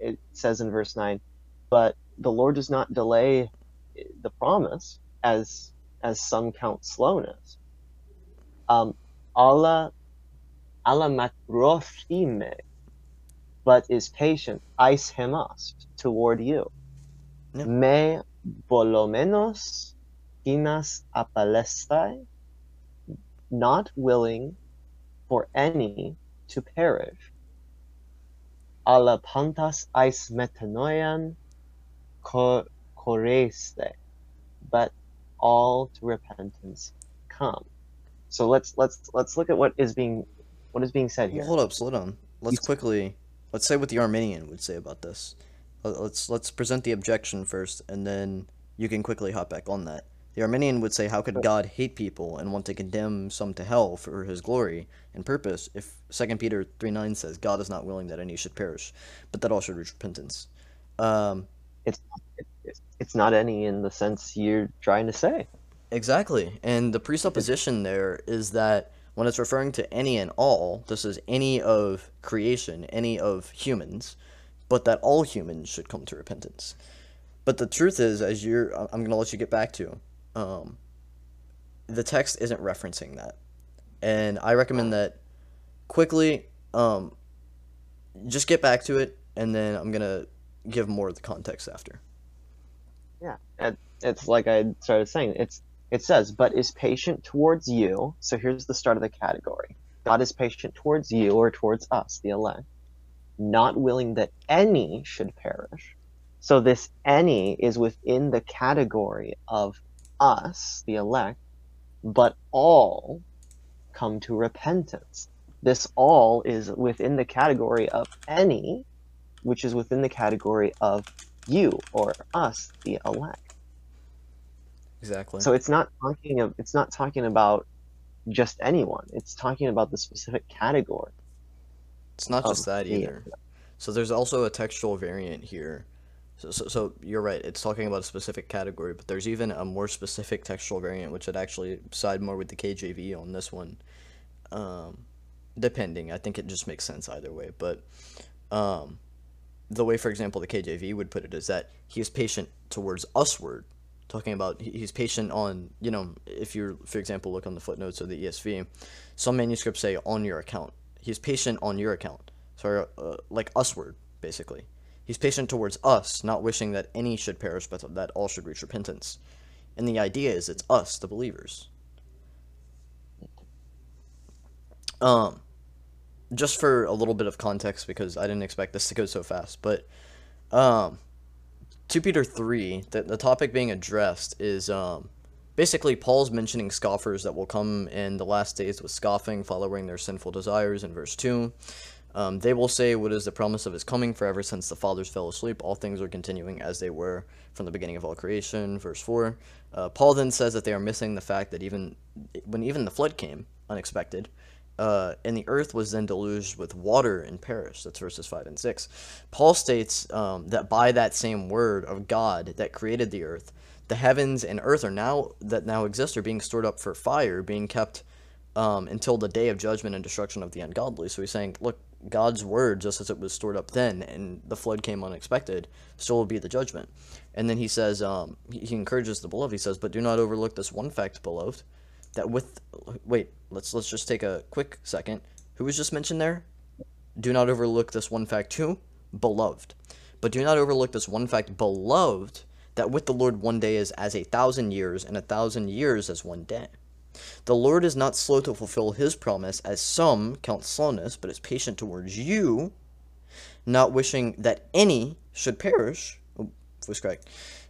it says in verse nine, but the Lord does not delay the promise as as some count slowness. Um, Allah, Allah makrothime, but is patient, ais hemas, toward you. Yeah. Me bolomenos hinas apalestai, not willing for any to perish. Alla pantas ais metanoian koreste, but all to repentance come. So let's let's let's look at what is being what is being said here. Hold up, slow down. Let's quickly let's say what the Arminian would say about this. Let's let's present the objection first, and then you can quickly hop back on that. The Arminian would say, how could God hate people and want to condemn some to hell for his glory and purpose if Second Peter three nine says God is not willing that any should perish, but that all should reach repentance? Um, it's it's not any in the sense you're trying to say. Exactly, and the presupposition there is that when it's referring to any and all, this is any of creation, any of humans, but that all humans should come to repentance. But the truth is, as you're, I'm going to let you get back to, um, the text isn't referencing that, and I recommend that quickly, um, just get back to it, and then I'm going to give more of the context after. Yeah, it, it's like I started saying, it's It says, but is patient towards you. So here's the start of the category. God is patient towards you, or towards us, the elect, not willing that any should perish. So this any is within the category of us, the elect, but all come to repentance. This all is within the category of any, which is within the category of you, or us, the elect. Exactly. So it's not talking of it's not talking about just anyone. It's talking about the specific category. It's not just that either. So there's also a textual variant here. So, so so you're right. It's talking about a specific category, but there's even a more specific textual variant, which would actually side more with the K J V on this one. Um, depending, I think it just makes sense either way. But um, the way, for example, the K J V would put it is that he is patient towards usward. Talking about he's patient on, you know, if you, for example, look on the footnotes of the E S V, some manuscripts say on your account. He's patient on your account. So, uh, like usward, basically. He's patient towards us, not wishing that any should perish, but that all should reach repentance. And the idea is it's us, the believers. Um, just for a little bit of context, because I didn't expect this to go so fast, but, um... Second Peter three, the, the topic being addressed is um, basically Paul's mentioning scoffers that will come in the last days with scoffing, following their sinful desires in verse two. Um, they will say, what is the promise of his coming? For ever since the fathers fell asleep, all things are continuing as they were from the beginning of all creation, verse four. Uh, Paul then says that they are missing the fact that even when even the flood came, unexpected, Uh, and the earth was then deluged with water and perished. That's verses five and six. Paul states um, that by that same word of God that created the earth, the heavens and earth are now that now exist are being stored up for fire, being kept um, until the day of judgment and destruction of the ungodly. So he's saying, look, God's word, just as it was stored up then, and the flood came unexpected, still will be the judgment. And then he says, um, he, he encourages the beloved. He says, but do not overlook this one fact, beloved, that with, wait, let's let's just take a quick second. Who was just mentioned there? Do not overlook this one fact, too, beloved. But do not overlook this one fact, beloved, that with the Lord one day is as a thousand years, and a thousand years as one day. The Lord is not slow to fulfill his promise, as some count slowness, but is patient towards you, not wishing that any should perish. Oh, voice crack.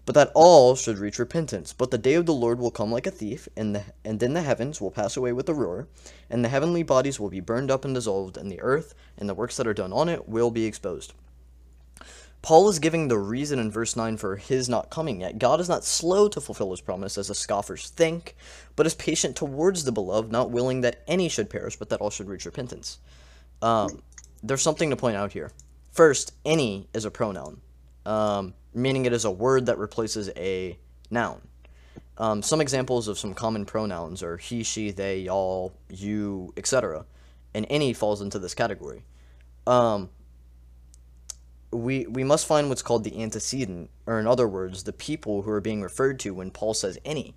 But that all should reach repentance. But the day of the Lord will come like a thief, and, the, and then the heavens will pass away with a roar, and the heavenly bodies will be burned up and dissolved, and the earth and the works that are done on it will be exposed. Paul is giving the reason in verse nine for his not coming yet. God is not slow to fulfill his promise, as the scoffers think, but is patient towards the beloved, not willing that any should perish, but that all should reach repentance. Um, there's something to point out here. First, any is a pronoun, um, meaning it is a word that replaces a noun. Um, some examples of some common pronouns are he, she, they, y'all, you, et cetera, and any falls into this category. Um... We, we must find what's called the antecedent, or in other words, the people who are being referred to when Paul says any.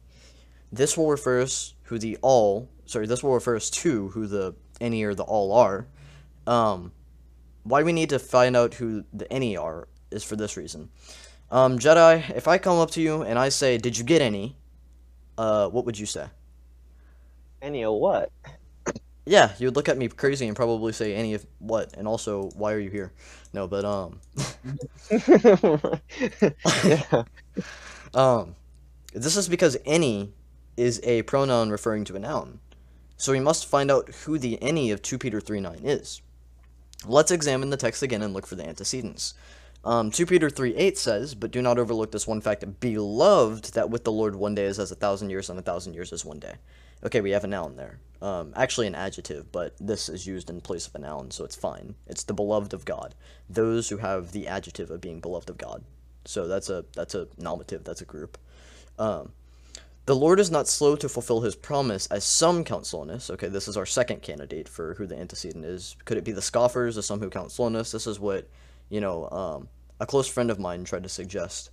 This will refer us who the all, sorry, this will refer us to who the any or the all are. Um, why we need to find out who the any are is for this reason. Um, Jedi, if I come up to you and I say, did you get any? Uh, what would you say? Any of what? Yeah, you would look at me crazy and probably say any of what, and also, why are you here? No, but, um... yeah. um, this is because any is a pronoun referring to a noun, so we must find out who the any of two Peter three nine is. Let's examine the text again and look for the antecedents. Um, two Peter three eight says, "But do not overlook this one fact, beloved, that with the Lord one day is as a thousand years, and a thousand years is one day." Okay, we have a noun there. Um, actually an adjective, but this is used in place of a noun, so it's fine. It's the beloved of God. Those who have the adjective of being beloved of God. So that's a that's a nominative, that's a group. Um, the Lord is not slow to fulfill his promise, as some count slowness. Okay, this is our second candidate for who the antecedent is. Could it be the scoffers, or some who count slowness? This is what, you know, um, a close friend of mine tried to suggest,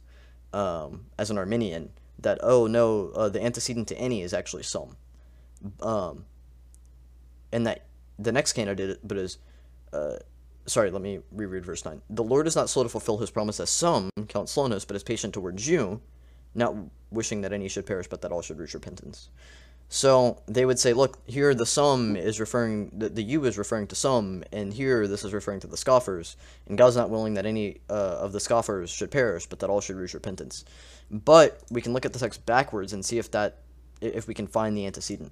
um, as an Arminian, that, oh, no, uh, the antecedent to any is actually some. Um, and that the next candidate, but is, uh, sorry, let me reread verse nine. The Lord is not slow to fulfill his promise, as some count slowness, but is patient towards you, not wishing that any should perish, but that all should reach repentance. So they would say, look, here the some is referring, the, the you is referring to some, and here this is referring to the scoffers, and God's not willing that any uh, of the scoffers should perish, but that all should reach repentance. But we can look at the text backwards and see if that, if we can find the antecedent.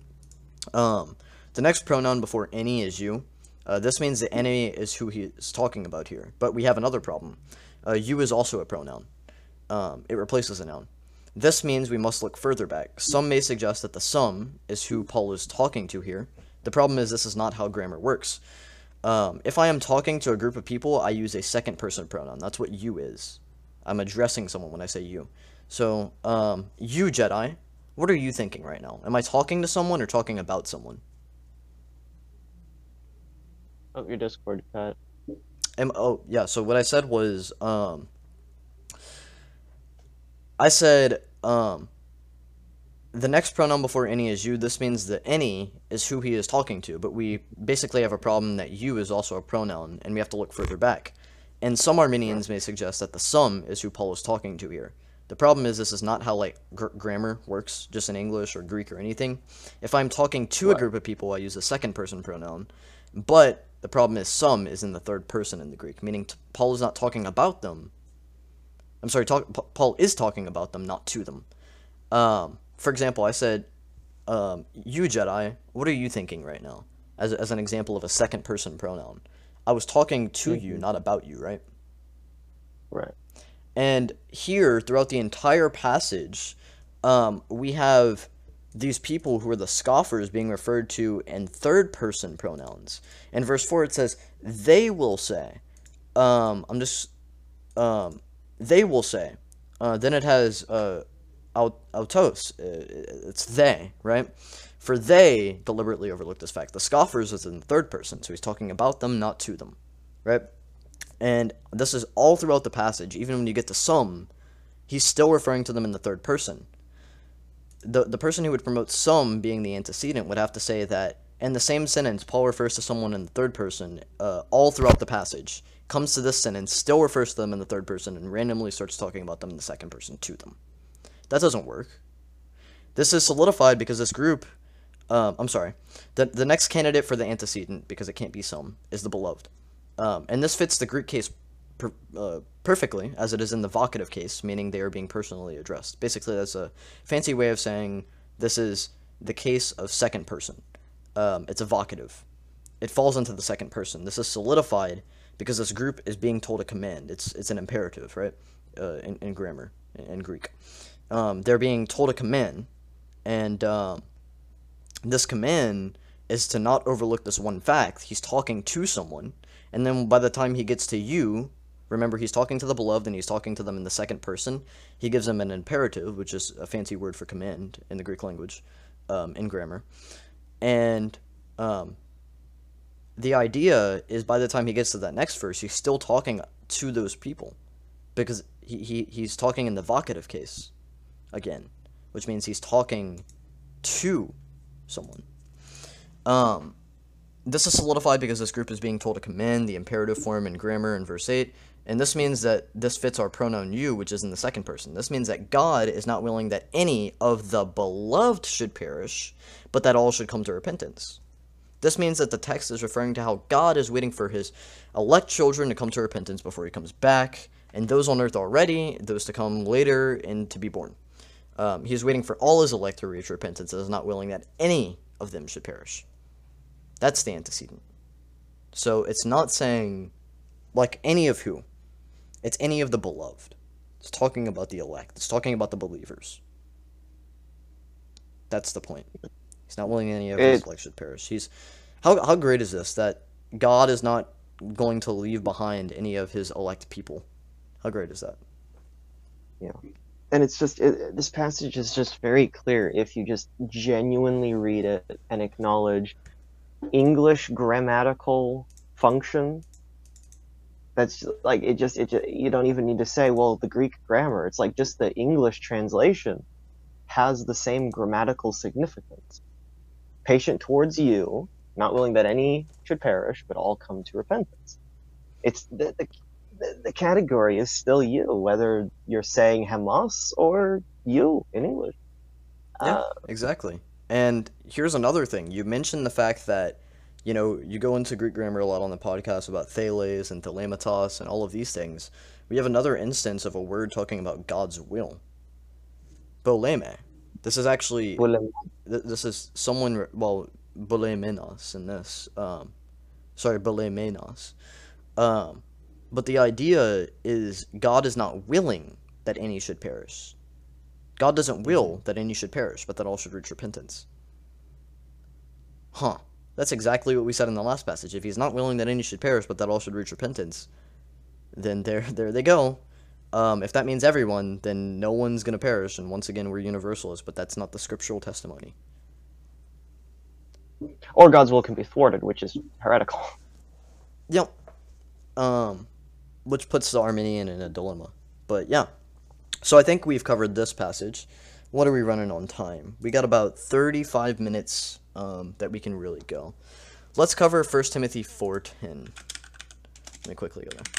Um, the next pronoun before any is you. Uh, this means that any is who he is talking about here. But we have another problem. Uh, you is also a pronoun. Um, it replaces a noun. This means we must look further back. Some may suggest that the some is who Paul is talking to here. The problem is this is not how grammar works. Um, if I am talking to a group of people, I use a second person pronoun. That's what you is. I'm addressing someone when I say you. So, um, you Jedi, what are you thinking right now? Am I talking to someone or talking about someone? Oh, your Discord cut. Am, oh, yeah, so what I said was, um, I said, um, the next pronoun before any is you. This means that any is who he is talking to, but we basically have a problem that you is also a pronoun, and we have to look further back. And some Arminians may suggest that the some is who Paul is talking to here. The problem is this is not how, like, gr grammar works, just in English or Greek or anything. If I'm talking to right. a group of people, I use a second-person pronoun. But the problem is some is in the third person in the Greek, meaning t Paul is not talking about them. I'm sorry, talk Paul is talking about them, not to them. Um, for example, I said, um, you Jedi, what are you thinking right now? As, as an example of a second-person pronoun. I was talking to mm-hmm. you, not about you, right? Right. And here, throughout the entire passage, um, we have these people who are the scoffers being referred to in third-person pronouns. In verse four, it says, they will say, um, I'm just, um, they will say. Uh, then it has uh, autos, it's they, right? For they deliberately overlooked this fact. The scoffers is in the third person, so he's talking about them, not to them, right? And this is all throughout the passage. Even when you get to some, he's still referring to them in the third person. The, the person who would promote some being the antecedent would have to say that in the same sentence, Paul refers to someone in the third person uh, all throughout the passage, comes to this sentence, still refers to them in the third person, and randomly starts talking about them in the second person to them. That doesn't work. This is solidified because this group, uh, I'm sorry, the, the next candidate for the antecedent, because it can't be some, is the beloved. Um, and this fits the Greek case per, uh, perfectly, as it is in the vocative case, meaning they are being personally addressed. Basically, that's a fancy way of saying this is the case of second person. Um, it's a vocative. It falls into the second person. This is solidified because this group is being told a command. It's it's an imperative, right? Uh, in, in grammar, in, in Greek. Um, they're being told a command, and um, this command is to not overlook this one fact. He's talking to someone, and then by the time he gets to you, remember, he's talking to the beloved, and he's talking to them in the second person. He gives them an imperative, which is a fancy word for command in the Greek language, um, in grammar. And um, the idea is by the time he gets to that next verse, he's still talking to those people, because he, he, he's talking in the vocative case again, which means he's talking to someone. Um, this is solidified because this group is being told to command, the imperative form in grammar in verse eight, and this means that this fits our pronoun you, which is in the second person. This means that God is not willing that any of the beloved should perish, but that all should come to repentance. This means that the text is referring to how God is waiting for his elect children to come to repentance before he comes back, and those on earth already, those to come later, and to be born. Um, he is waiting for all his elect to reach repentance and is not willing that any of them should perish. That's the antecedent. So it's not saying, like, any of who. It's any of the beloved. It's talking about the elect. It's talking about the believers. That's the point. He's not willing any of his elect should perish. He's, how, how great is this, that God is not going to leave behind any of his elect people? How great is that? Yeah. And it's just, it, this passage is just very clear if you just genuinely read it and acknowledge English grammatical function. That's like, it just, it you don't even need to say, well, the Greek grammar. It's like just the English translation has the same grammatical significance. Patient towards you, not willing that any should perish, but all come to repentance. It's the, the, the category is still you, whether you're saying Hamas or you in English. Yeah, uh, exactly. And here's another thing. You mentioned the fact that, you know, you go into Greek grammar a lot on the podcast about theles and thelematos and all of these things. We have another instance of a word talking about God's will. Boleme. This is actually, th this is someone, well, bolemenos in this. Um, sorry, bolemenos. Um, but the idea is God is not willing that any should perish. God doesn't will that any should perish, but that all should reach repentance. Huh. That's exactly what we said in the last passage. If he's not willing that any should perish, but that all should reach repentance, then there there they go. Um, if that means everyone, then no one's going to perish, and once again, we're universalists, but that's not the scriptural testimony. Or God's will can be thwarted, which is heretical. Yep. Um, which puts the Arminian in a dilemma. But yeah. So I think we've covered this passage. What are we running on time? We got about thirty-five minutes um, that we can really go. Let's cover First Timothy four ten. Let me quickly go there.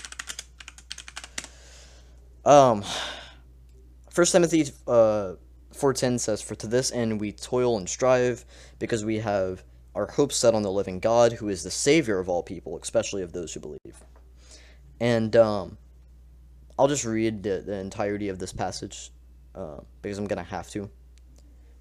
Um, First Timothy four ten says, "For to this end we toil and strive, because we have our hope set on the living God, who is the Savior of all people, especially of those who believe." And um, I'll just read the, the entirety of this passage, uh, because I'm going to have to.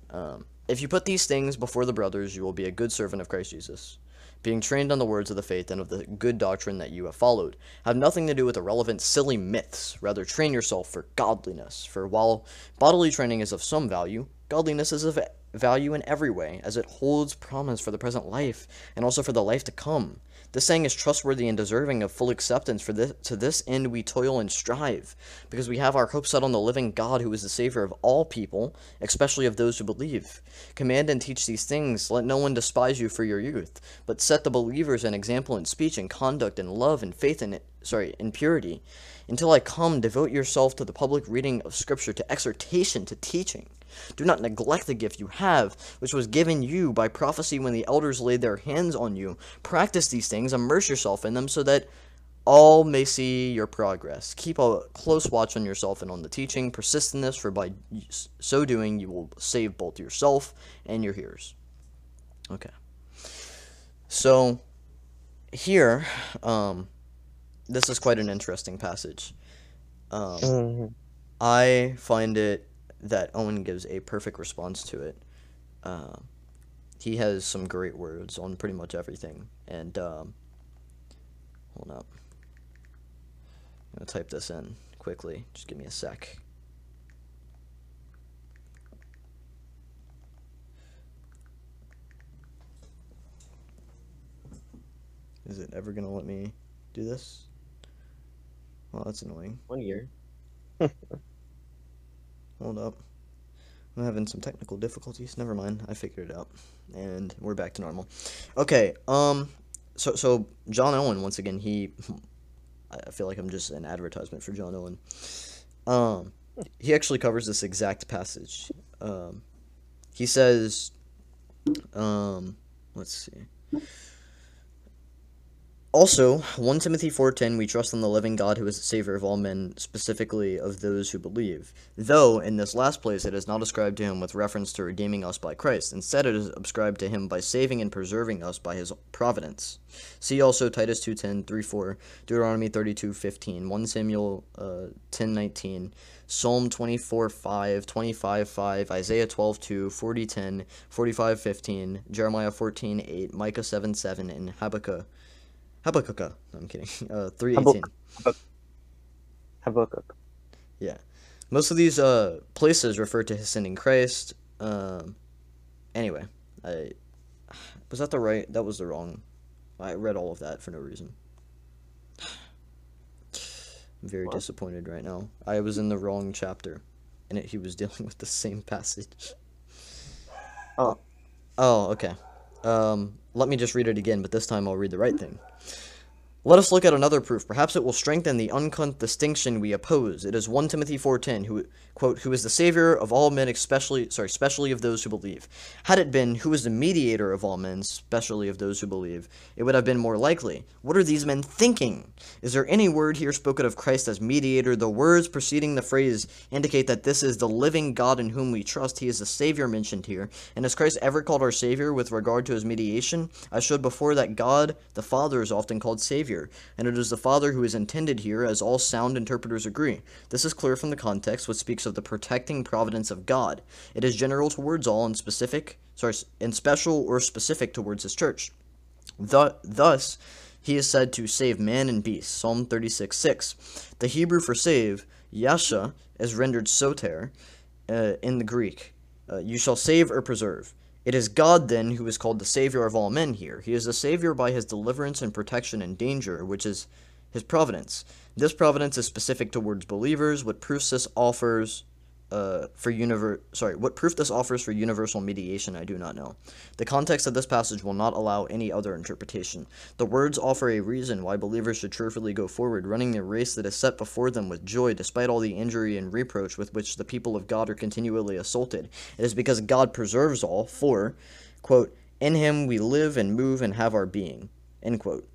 Um, if you put these things before the brothers, you will be a good servant of Christ Jesus, being trained on the words of the faith and of the good doctrine that you have followed. Have nothing to do with irrelevant, silly myths. Rather, train yourself for godliness. For while bodily training is of some value, godliness is of value in every way, as it holds promise for the present life and also for the life to come. This saying is trustworthy and deserving of full acceptance, for this, to this end we toil and strive, because we have our hope set on the living God, who is the Savior of all people, especially of those who believe. Command and teach these things. Let no one despise you for your youth, but set the believers an example in speech and conduct and love and faith in, sorry, in purity. Until I come, devote yourself to the public reading of Scripture, to exhortation, to teaching. Do not neglect the gift you have, which was given you by prophecy when the elders laid their hands on you. Practice these things, immerse yourself in them, so that all may see your progress. Keep a close watch on yourself and on the teaching. Persist in this, for by so doing you will save both yourself and your hearers. Okay. So, here, um, this is quite an interesting passage. Um, mm-hmm. I find it that Owen gives a perfect response to it. Uh, he has some great words on pretty much everything. And, um, hold up. I'm going to type this in quickly. Just give me a sec. Is it ever going to let me do this? Well, that's annoying. One year. Hold up. I'm having some technical difficulties. Never mind. I figured it out. And we're back to normal. Okay. Um. So, so John Owen, once again, he... I feel like I'm just an advertisement for John Owen. Um, he actually covers this exact passage. Um, he says, um, let's see. Also, First Timothy four ten, we trust in the living God who is the Savior of all men, specifically of those who believe. Though, in this last place, it is not ascribed to him with reference to redeeming us by Christ. Instead, it is ascribed to him by saving and preserving us by his providence. See also Titus two ten, three four, Deuteronomy thirty-two fifteen, First Samuel uh, ten nineteen, Psalm twenty-four five, twenty-five five, Isaiah twelve two, forty ten, forty-five fifteen, Jeremiah fourteen eight, Micah seven seven, and Habakkuk. Habakkuk. No, I'm kidding. Uh, three eighteen. Habakkuk. Habakkuk. Yeah. Most of these uh, places refer to his sending Christ. Um, anyway, I was that the right? That was the wrong. I read all of that for no reason. I'm very what? disappointed right now. I was in the wrong chapter, and it, he was dealing with the same passage. Oh. Oh, okay. Um, let me just read it again, but this time I'll read the right thing. Let us look at another proof. Perhaps it will strengthen the uncouth distinction we oppose. It is First Timothy four ten, who, quote, who is the Savior of all men, especially, sorry, especially of those who believe. Had it been, who is the mediator of all men, especially of those who believe, it would have been more likely. What are these men thinking? Is there any word here spoken of Christ as mediator? The words preceding the phrase indicate that this is the living God in whom we trust. He is the Savior mentioned here. And is Christ ever called our Savior with regard to his mediation? I showed before that God, the Father, is often called Savior. And it is the Father who is intended here, as all sound interpreters agree. This is clear from the context, which speaks of the protecting providence of God. It is general towards all, and specific, sorry, and special or specific towards his church. Th thus, he is said to save man and beast. Psalm thirty-six six. The Hebrew for save, yasha, is rendered soter uh, in the Greek. Uh, you shall save or preserve. It is God, then, who is called the Savior of all men here. He is the Savior by his deliverance and protection in danger, which is his providence. This providence is specific towards believers. What proof this offers uh, for univer- sorry, what proof this offers for universal mediation, I do not know. The context of this passage will not allow any other interpretation. The words offer a reason why believers should cheerfully go forward, running the race that is set before them with joy, despite all the injury and reproach with which the people of God are continually assaulted. It is because God preserves all, for, quote, in him we live and move and have our being, end quote.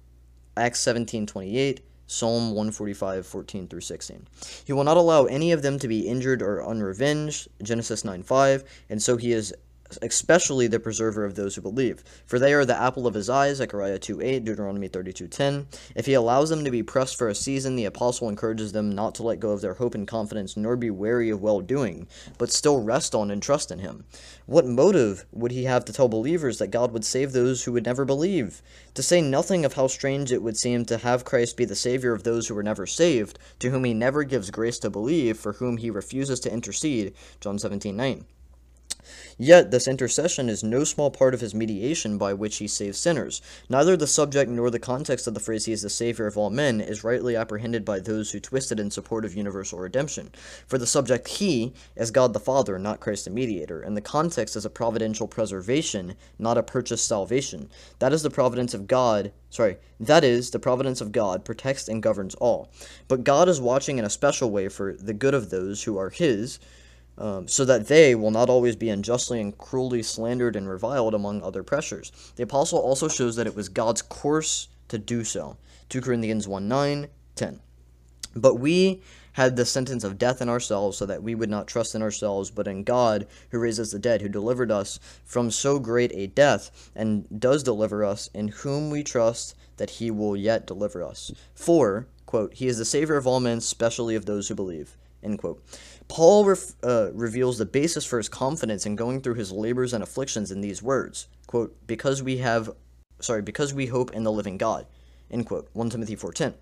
Acts seventeen twenty-eight. Psalm one forty-five, fourteen through sixteen. He will not allow any of them to be injured or unrevenged, Genesis nine five, and so he is especially the preserver of those who believe. For they are the apple of his eye, Zechariah two eight, Deuteronomy thirty-two ten. If he allows them to be pressed for a season, the apostle encourages them not to let go of their hope and confidence, nor be wary of well-doing, but still rest on and trust in him. What motive would he have to tell believers that God would save those who would never believe? To say nothing of how strange it would seem to have Christ be the Savior of those who were never saved, to whom he never gives grace to believe, for whom he refuses to intercede, John seventeen nine. Yet this intercession is no small part of his mediation by which he saves sinners. Neither the subject nor the context of the phrase he is the Savior of all men is rightly apprehended by those who twist it in support of universal redemption. For the subject he is God the Father, not Christ the mediator, and the context is a providential preservation, not a purchased salvation. That is the providence of God. Sorry, that is, the providence of God protects and governs all. But God is watching in a special way for the good of those who are his, Um, so that they will not always be unjustly and cruelly slandered and reviled among other pressures. The apostle also shows that it was God's course to do so. Second Corinthians one nine, ten. But we had the sentence of death in ourselves, so that we would not trust in ourselves, but in God, who raises the dead, who delivered us from so great a death, and does deliver us, in whom we trust that he will yet deliver us. For, quote, he is the Savior of all men, especially of those who believe, end quote. Paul ref, uh, reveals the basis for his confidence in going through his labors and afflictions in these words, quote, because we have, sorry, because we hope in the living God, End quote. First Timothy four ten.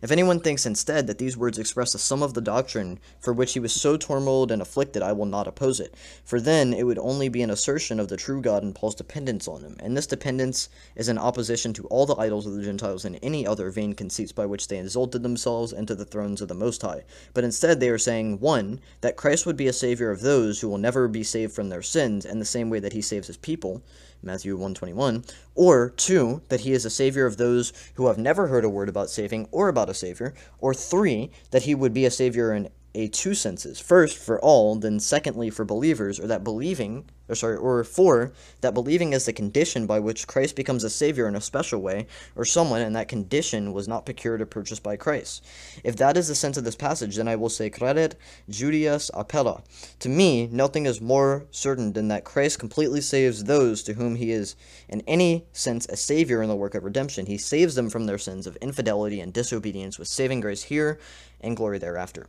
If anyone thinks instead that these words express the sum of the doctrine for which he was so turmoiled and afflicted, I will not oppose it. For then it would only be an assertion of the true God and Paul's dependence on him. And this dependence is in opposition to all the idols of the Gentiles and any other vain conceits by which they exalted themselves into the thrones of the Most High. But instead they are saying, one, that Christ would be a savior of those who will never be saved from their sins in the same way that he saves his people, Matthew one twenty-one, or two, that he is a savior of those who have never heard a word about saving or about a savior, or three, that he would be a savior in a two senses, first for all, then secondly for believers, or that believing, or sorry, or four, that believing is the condition by which Christ becomes a savior in a special way, or someone, and that condition was not procured or purchased by Christ. If that is the sense of this passage, then I will say, Credet Judias appella. To me, nothing is more certain than that Christ completely saves those to whom he is, in any sense, a savior in the work of redemption. He saves them from their sins of infidelity and disobedience with saving grace here and glory thereafter.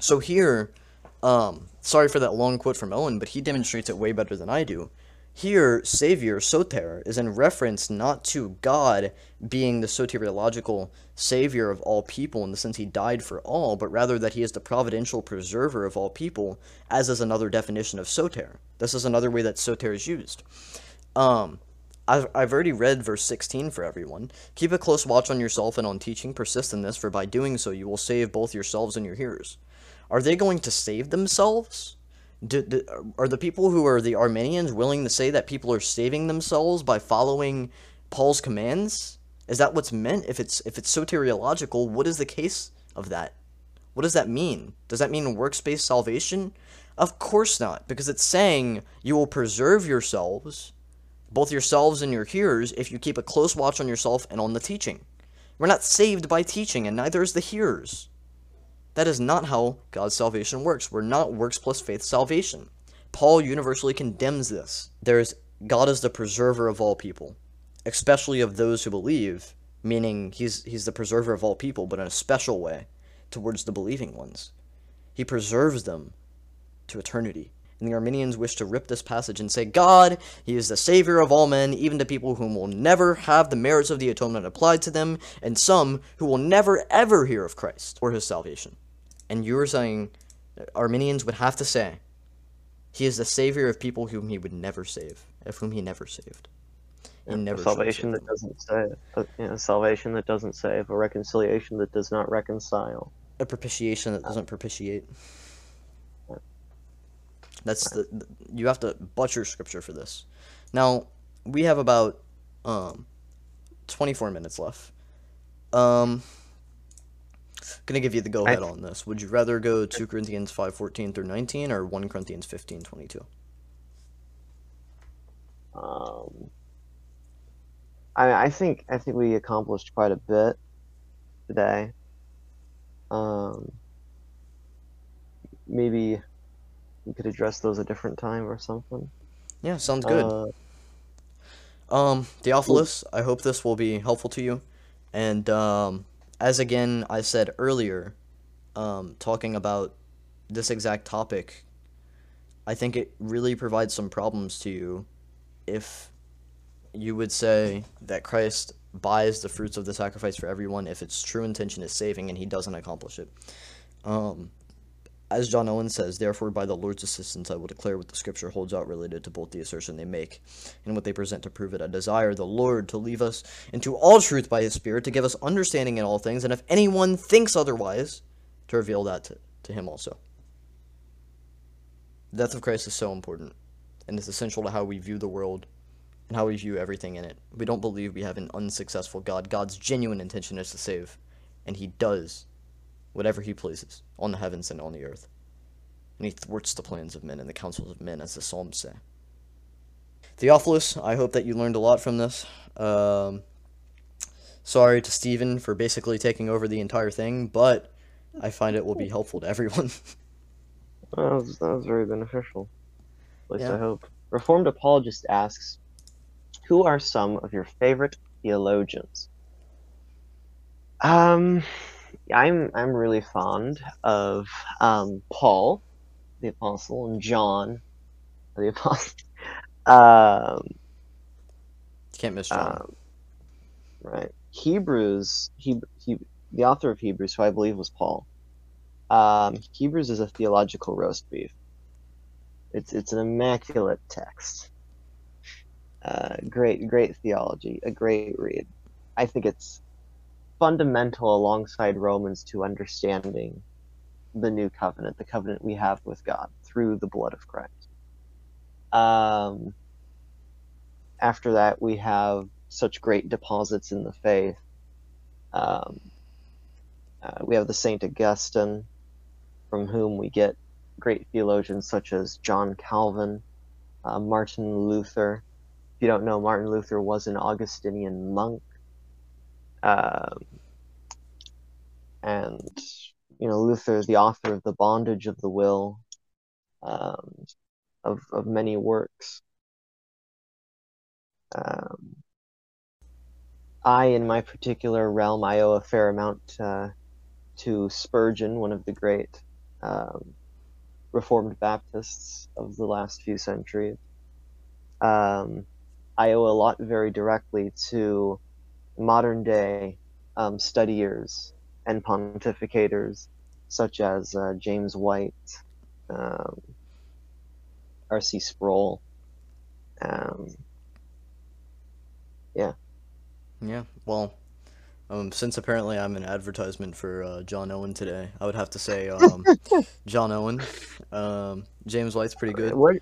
So here, um, sorry for that long quote from Owen, but he demonstrates it way better than I do. Here, Savior, Soter, is in reference not to God being the soteriological Savior of all people in the sense he died for all, but rather that he is the providential preserver of all people, as is another definition of Soter. This is another way that Soter is used. Um... I've, I've already read verse sixteen for everyone. Keep a close watch on yourself and on teaching. Persist in this, for by doing so you will save both yourselves and your hearers. Are they going to save themselves? Do, do, are the people who are the Arminians willing to say that people are saving themselves by following Paul's commands? Is that what's meant? If it's, if it's soteriological, what is the case of that? What does that mean? Does that mean works-based salvation? Of course not, because it's saying you will preserve yourselves, both yourselves and your hearers, if you keep a close watch on yourself and on the teaching. We're not saved by teaching, and neither is the hearers. That is not how God's salvation works. We're not works plus faith salvation. Paul universally condemns this. There is, God is the preserver of all people, especially of those who believe, meaning he's, he's the preserver of all people, but in a special way towards the believing ones. He preserves them to eternity. And the Arminians wish to rip this passage and say, God, he is the savior of all men, even to people whom will never have the merits of the atonement applied to them, and some who will never ever hear of Christ or his salvation. And you are saying, Arminians would have to say, he is the savior of people whom he would never save, of whom he never saved. He never salvation that doesn't save, a, you know, salvation that doesn't save, a reconciliation that does not reconcile. A propitiation that doesn't propitiate. That's the, the you have to butcher scripture for this. Now we have about um, twenty-four minutes left. Um, gonna give you the go ahead I, on this. Would you rather go two Corinthians five fourteen through nineteen or one Corinthians fifteen twenty-two? Um, I I think I think we accomplished quite a bit today. Um, maybe. We could address those a different time or something. Yeah, sounds good. Uh, um, Theophilus, I hope this will be helpful to you. And um, as again I said earlier, um, talking about this exact topic, I think it really provides some problems to you if you would say that Christ buys the fruits of the sacrifice for everyone if its true intention is saving and he doesn't accomplish it. Um... As John Owen says, therefore, by the Lord's assistance, I will declare what the scripture holds out related to both the assertion they make and what they present to prove it. I desire the Lord to lead us into all truth by his Spirit, to give us understanding in all things, and if anyone thinks otherwise, to reveal that to, to him also. The death of Christ is so important, and it's essential to how we view the world and how we view everything in it. We don't believe we have an unsuccessful God. God's genuine intention is to save, and he does whatever he pleases, on the heavens and on the earth. And he thwarts the plans of men and the counsels of men, as the Psalms say. Theophilus, I hope that you learned a lot from this. Um, sorry to Stephen for basically taking over the entire thing, but I find it will be helpful to everyone. That was, that was very beneficial. At least yeah. I hope. Reformed Apologist asks, who are some of your favorite theologians? Um... I'm I'm really fond of um, Paul, the Apostle, and John, the Apostle. Um, Can't miss John, um, right? Hebrews, he, he, the author of Hebrews, who I believe was Paul, um, Hebrews is a theological roast beef. It's it's an immaculate text. Uh, great, great theology, a great read. I think it's fundamental alongside Romans to understanding the new covenant, the covenant we have with God through the blood of Christ. Um, after that, we have such great deposits in the faith. Um, uh, we have the Saint Augustine, from whom we get great theologians such as John Calvin, uh, Martin Luther. If you don't know, Martin Luther was an Augustinian monk. Um, and, you know, Luther, the author of The Bondage of the Will, um, of, of many works. Um, I, in my particular realm, I owe a fair amount uh, to Spurgeon, one of the great um, Reformed Baptists of the last few centuries. Um, I owe a lot very directly to modern-day um, studiers and pontificators, such as uh, James White, um, R C Sproul. Um, yeah. Yeah, well, um, since apparently I'm an advertisement for uh, John Owen today, I would have to say um, John Owen. Um, James White's pretty good. Where,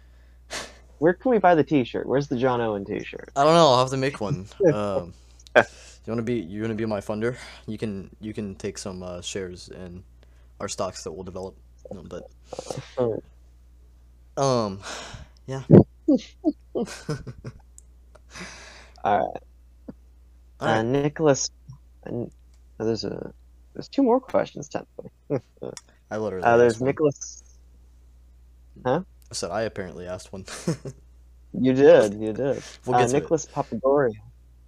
where can we buy the T-shirt? Where's the John Owen T-shirt? I don't know. I'll have to make one. Um, you wanna be you wanna be my funder? You can you can take some uh, shares in our stocks that we'll develop. No, but um, yeah. All right. Right. Uh, Nicholas, and uh, there's a there's two more questions technically. I literally. Uh, there's Nicholas. Huh? I said I apparently asked one. You did, you did. We'll uh, Nicholas Papagoria,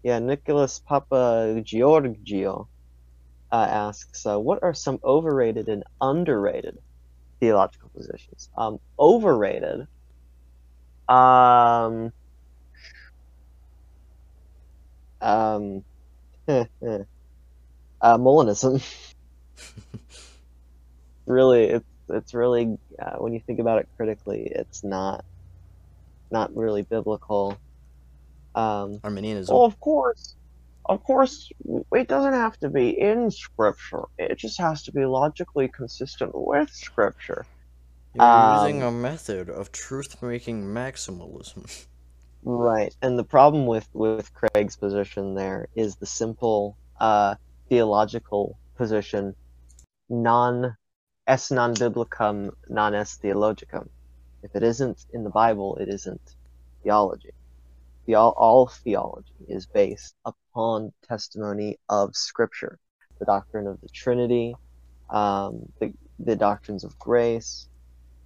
yeah, Nicholas Papagiorgio uh, asks, uh, what are some overrated and underrated theological positions? Um, overrated. Um. Um, uh, Molinism. Really, it's it's really uh, when you think about it critically, it's not not really biblical. Um, Arminianism. Well, of course, of course, it doesn't have to be in Scripture. It just has to be logically consistent with Scripture. You're um, using a method of truth-making maximalism. Right, and the problem with, with Craig's position there is the simple uh, theological position, non es non biblicum, non es theologicum. If it isn't in the Bible, it isn't theology. The, all, all theology is based upon testimony of Scripture, the doctrine of the Trinity, um, the, the doctrines of grace.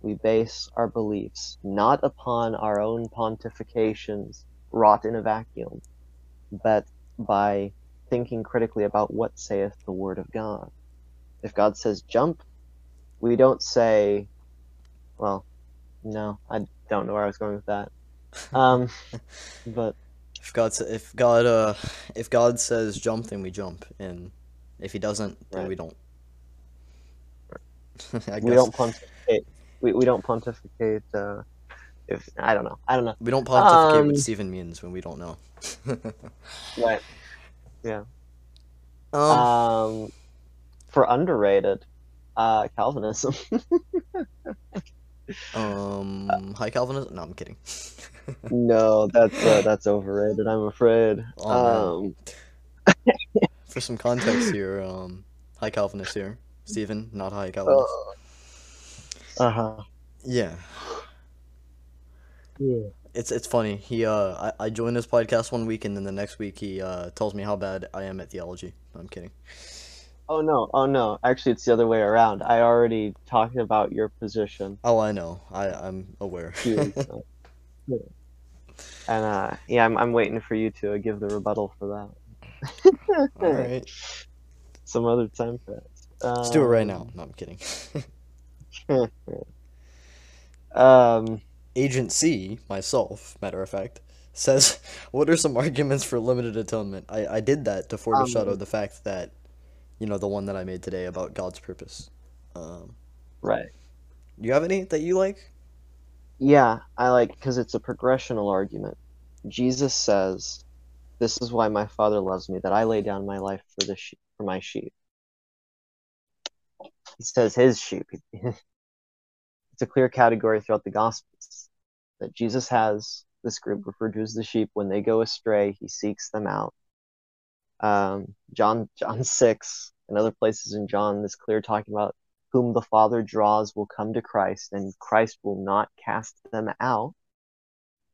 We base our beliefs not upon our own pontifications wrought in a vacuum, but by thinking critically about what saith the Word of God. If God says jump, we don't say, well, no, I don't know where I was going with that. Um, but if God if God uh, if God says jump, then we jump, and if He doesn't, then right. we don't. I we guess. don't pontificate. We, we don't pontificate, uh, if, I don't know, I don't know. We don't pontificate um, what Stephen means when we don't know. Right. Yeah. Um, um, for underrated, uh, Calvinism. um, uh, high Calvinism? No, I'm kidding. No, that's, uh, that's overrated, I'm afraid. Oh, um. For some context here, um, high Calvinist here. Stephen, not high Calvinist. Uh, Uh-huh. Yeah. Yeah. It's it's funny. He uh I, I joined his podcast one week and then the next week he uh tells me how bad I am at theology. No, I'm kidding. Oh no, oh no. Actually it's the other way around. I already talked about your position. Oh I know. I, I'm aware. Yeah. And uh yeah, I'm I'm waiting for you to give the rebuttal for that. All right. Some other time for that. Um, Let's do it right now. No, I'm kidding. um Agent C, myself, matter of fact, says, what are some arguments for limited atonement? I, I did that to foreshadow um, the fact that, you know, the one that I made today about God's purpose. Um, right. Do you have any that you like? Yeah, I like, because it's a progressional argument. Jesus says, this is why my Father loves me, that I lay down my life for the sheep, for my sheep. He says his sheep. It's a clear category throughout the Gospels that Jesus has this group referred to as the sheep. When they go astray, he seeks them out. Um, John, John six and other places in John, this clear talking about whom the Father draws will come to Christ, and Christ will not cast them out.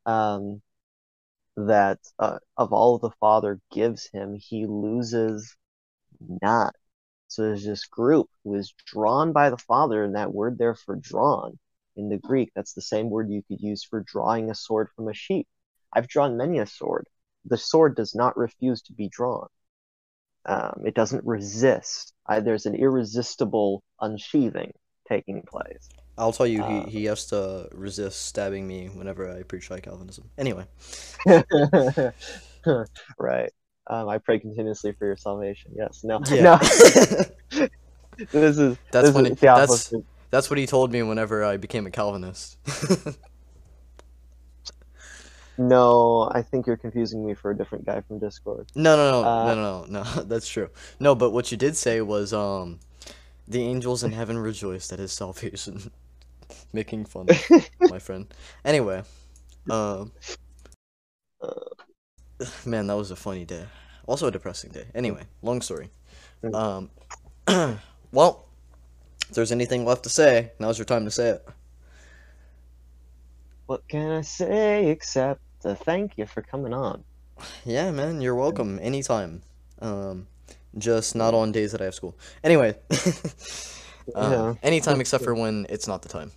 Um, that uh, of all the Father gives him, he loses not. So there's this group who is drawn by the Father, and that word there for drawn in the Greek, that's the same word you could use for drawing a sword from a sheep. I've drawn many a sword. The sword does not refuse to be drawn. Um, it doesn't resist. I, there's an irresistible unsheathing taking place. I'll tell you, um, he, he has to resist stabbing me whenever I preach like Calvinism. Anyway. Right. Um, I pray continuously for your salvation. Yes. No. Yeah. No. This is, that's, this is that's, that's what he told me whenever I became a Calvinist. No, I think you're confusing me for a different guy from Discord. No, no, no, uh, no, no, no, no, that's true. No, but what you did say was, um, the angels in heaven rejoiced at his salvation. Making fun of my friend. Anyway, um, man, that was a funny day. Also a depressing day. Anyway, long story. Um, well, if there's anything left to say, now's your time to say it. What can I say except uh, thank you for coming on? Yeah, man, you're welcome anytime. Um, just not on days that I have school. Anyway, uh, yeah. Anytime except for when it's not the time.